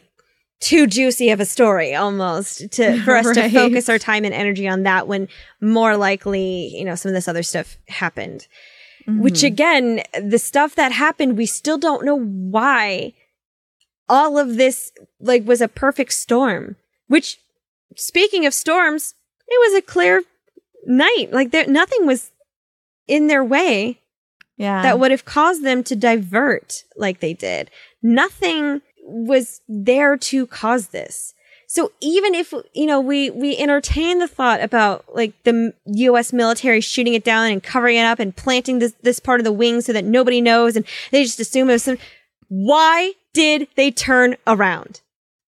too juicy of a story almost to for us right. to focus our time and energy on that when more likely, you know, some of this other stuff happened. Mm-hmm. Which again, the stuff that happened, we still don't know why all of this like was a perfect storm. Which, speaking of storms, it was a clear night. Like there, nothing was in their way. Yeah. That would have caused them to divert like they did. Nothing was there to cause this. So even if, you know, we, we entertain the thought about like the U S military shooting it down and covering it up and planting this, this part of the wing so that nobody knows and they just assume it was some, why did they turn around?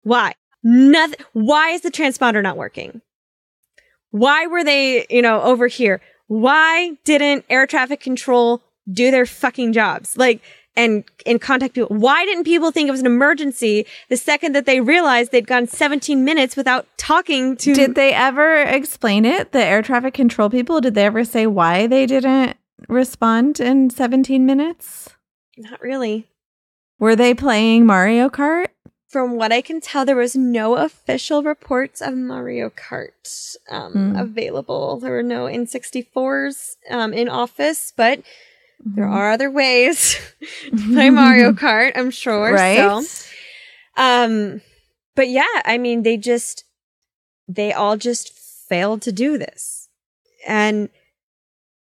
Why? Nothing. Why is the transponder not working? Why were they, you know, over here? Why didn't air traffic control do their fucking jobs? Like, and, and contact people. Why didn't people think it was an emergency the second that they realized they'd gone seventeen minutes without talking to... Did they ever explain it? The air traffic control people, did they ever say why they didn't respond in seventeen minutes? Not really. Were they playing Mario Kart? From what I can tell, there was no official reports of Mario Kart um, mm. available. There were no N sixty-fours um, in office, but mm-hmm. there are other ways to play Mario Kart, I'm sure. Right. So. Um, but yeah, I mean, they just, they all just failed to do this. And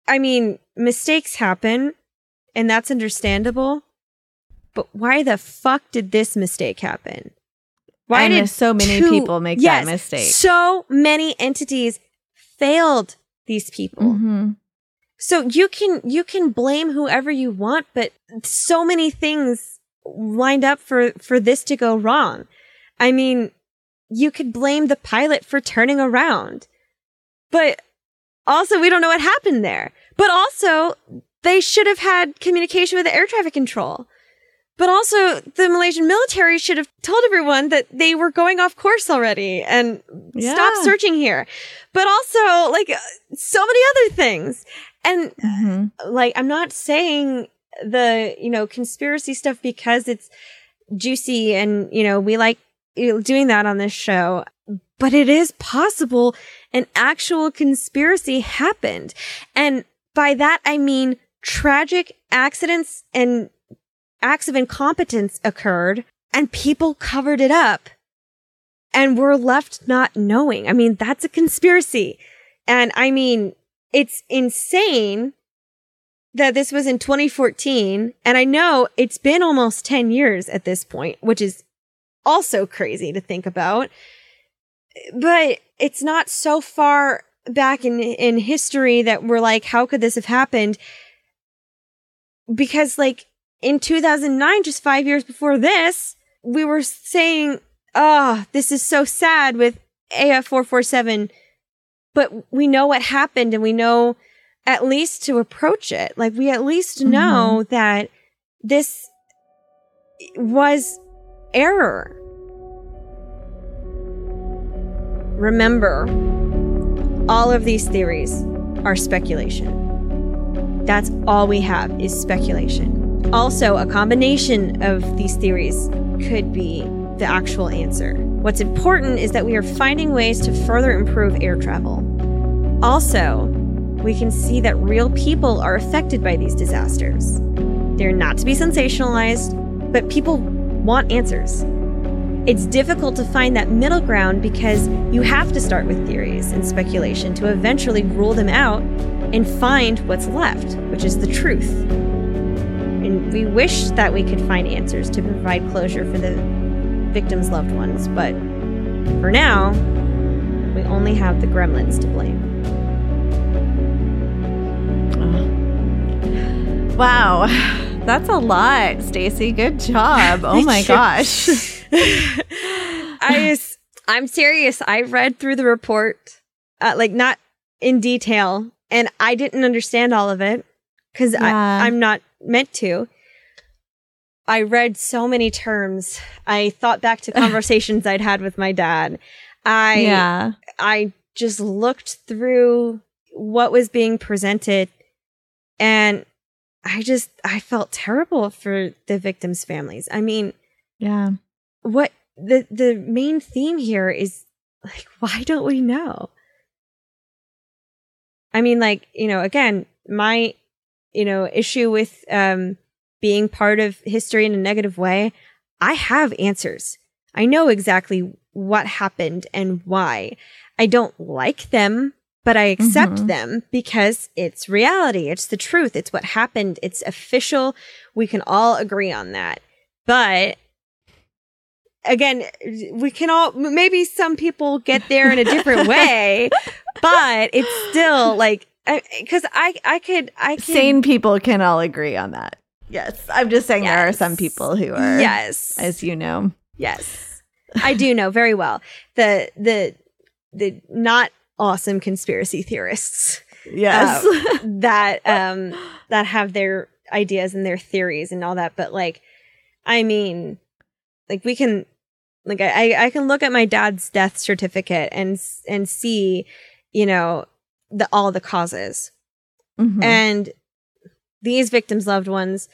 I mean, mistakes happen, and that's understandable. But why the fuck did this mistake happen? Why and did so many two, people make yes, that mistake? So many entities failed these people. Mm-hmm. So you can you can blame whoever you want, but so many things lined up for, for this to go wrong. I mean, you could blame the pilot for turning around, but also we don't know what happened there. But also they should have had communication with the air traffic control. But also, the Malaysian military should have told everyone that they were going off course already and yeah. stop searching here. But also, like, so many other things. And, mm-hmm. like, I'm not saying the, you know, conspiracy stuff because it's juicy and, you know, we like doing that on this show. But it is possible an actual conspiracy happened. And by that, I mean tragic accidents and acts of incompetence occurred and people covered it up and were left not knowing. I mean, that's a conspiracy. And I mean, it's insane that this was in twenty fourteen. And I know it's been almost ten years at this point, which is also crazy to think about. But it's not so far back in, in history that we're like, how could this have happened? Because, like, in two thousand nine, just five years before this, we were saying, oh, this is so sad with A F four forty-seven, but we know what happened and we know at least to approach it. Like, we at least know mm-hmm. that this was error. Remember, all of these theories are speculation. That's all we have is speculation. Also, a combination of these theories could be the actual answer. What's important is that we are finding ways to further improve air travel. Also, we can see that real people are affected by these disasters. They're not to be sensationalized, but people want answers. It's difficult to find that middle ground because you have to start with theories and speculation to eventually rule them out and find what's left, which is the truth. And we wish that we could find answers to provide closure for the victims' loved ones, but for now, we only have the gremlins to blame. Oh. Wow, that's a lot, Stacey. Good job. Oh my gosh. I just, I'm serious. I read through the report, uh, like not in detail, and I didn't understand all of it because yeah. I'm not meant to. I read so many terms. I thought back to conversations I'd had with my dad. I yeah. I just looked through what was being presented, and I just I felt terrible for the victims' families. I mean, yeah. What the the main theme here is, like, why don't we know? I mean, like, you know, again, my you know, issue with um, being part of history in a negative way, I have answers. I know exactly what happened and why. I don't like them, but I accept mm-hmm. them because it's reality. It's the truth. It's what happened. It's official. We can all agree on that. But again, we can all, maybe some people get there in a different way, but it's still like, because I, I, I could, I could, sane people can all agree on that. Yes, I'm just saying yes. There are some people who are yes, as you know, yes, I do know very well the the the not awesome conspiracy theorists. Yes, uh, that um that have their ideas and their theories and all that. But like, I mean, like we can, like I, I can look at my dad's death certificate and, and see, you know, the, all the causes. Mm-hmm. And these victims' loved ones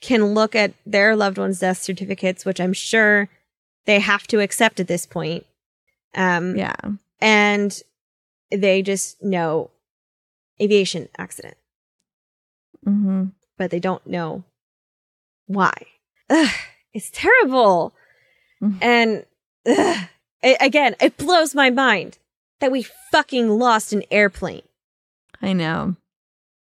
can look at their loved ones' death certificates, which I'm sure they have to accept at this point. Um, yeah. And they just know aviation accident. Mm-hmm. But they don't know why. Ugh, it's terrible. Mm-hmm. And ugh, it, again, it blows my mind that we fucking lost an airplane. I know.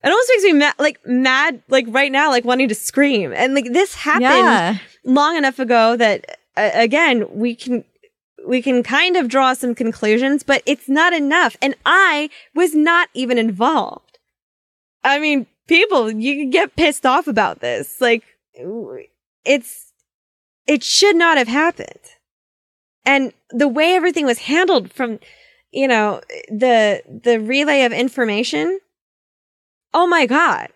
It almost makes me mad, like mad, like right now, like wanting to scream. And like this happened yeah. long enough ago that uh, again, we can we can kind of draw some conclusions, but it's not enough. And I was not even involved. I mean, people, you can get pissed off about this. Like it's it should not have happened. And the way everything was handled from, you know, the the relay of information. Oh my God.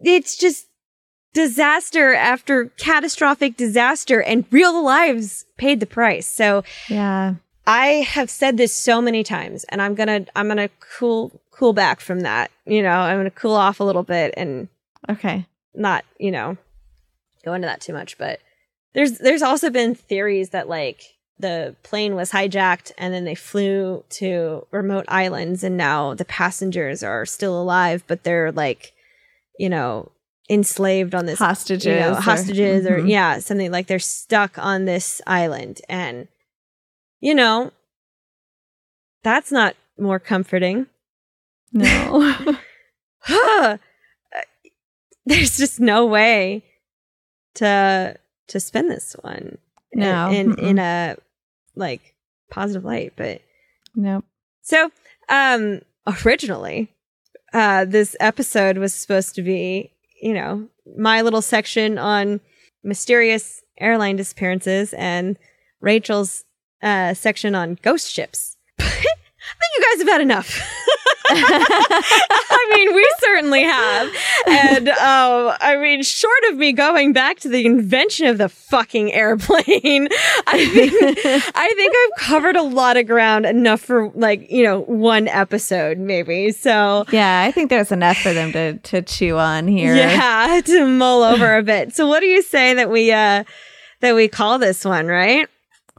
It's just disaster after catastrophic disaster, and real lives paid the price. So yeah, I have said this so many times, and I'm going to, I'm going to cool, cool back from that. You know, I'm going to cool off a little bit and okay, not, you know, go into that too much, but there's, there's also been theories that like, the plane was hijacked and then they flew to remote islands, and now the passengers are still alive, but they're like, you know, enslaved on this hostages, you know, hostages or, or mm-hmm. yeah, something like they're stuck on this island. And, you know, that's not more comforting. No, there's just no way to, to spin this one. No, in, in, in a, like, positive light, but no. So, um, originally, uh, this episode was supposed to be, you know, my little section on mysterious airline disappearances and Rachel's uh, section on ghost ships. I think you guys have had enough. I mean, we certainly have. And, uh, I mean, short of me going back to the invention of the fucking airplane, I think, I think I've covered a lot of ground, enough for, like, you know, one episode, maybe. So. Yeah, I think there's enough for them to, to chew on here. Yeah, to mull over a bit. So what do you say that we, uh, that we call this one, right?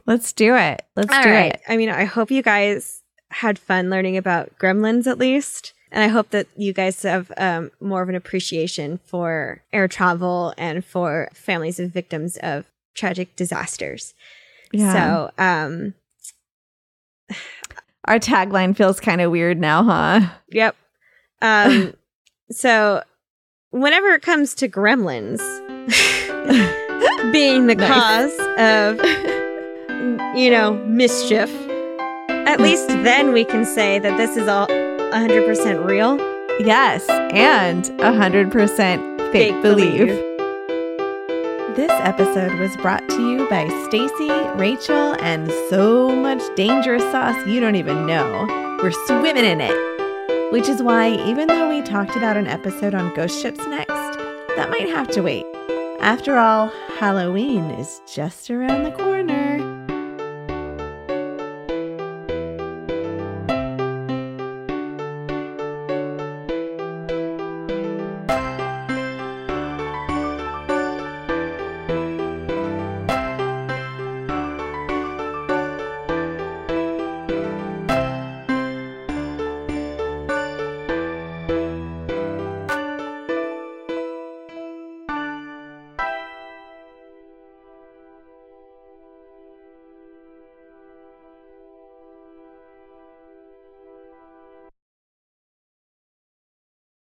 Let's do it. Let's All do right. it. I mean, I hope you guys had fun learning about gremlins at least. And I hope that you guys have um, more of an appreciation for air travel and for families of victims of tragic disasters. Yeah. So, um, our tagline feels kind of weird now, huh? Yep. Um, so whenever it comes to gremlins being the nice. cause of, you know, mischief, at least then we can say that this is all one hundred percent real. Yes, and one hundred percent fake, fake believe. believe. This episode was brought to you by Stacy, Rachel, and so much dangerous sauce you don't even know. We're swimming in it. Which is why, even though we talked about an episode on ghost ships next, that might have to wait. After all, Halloween is just around the corner.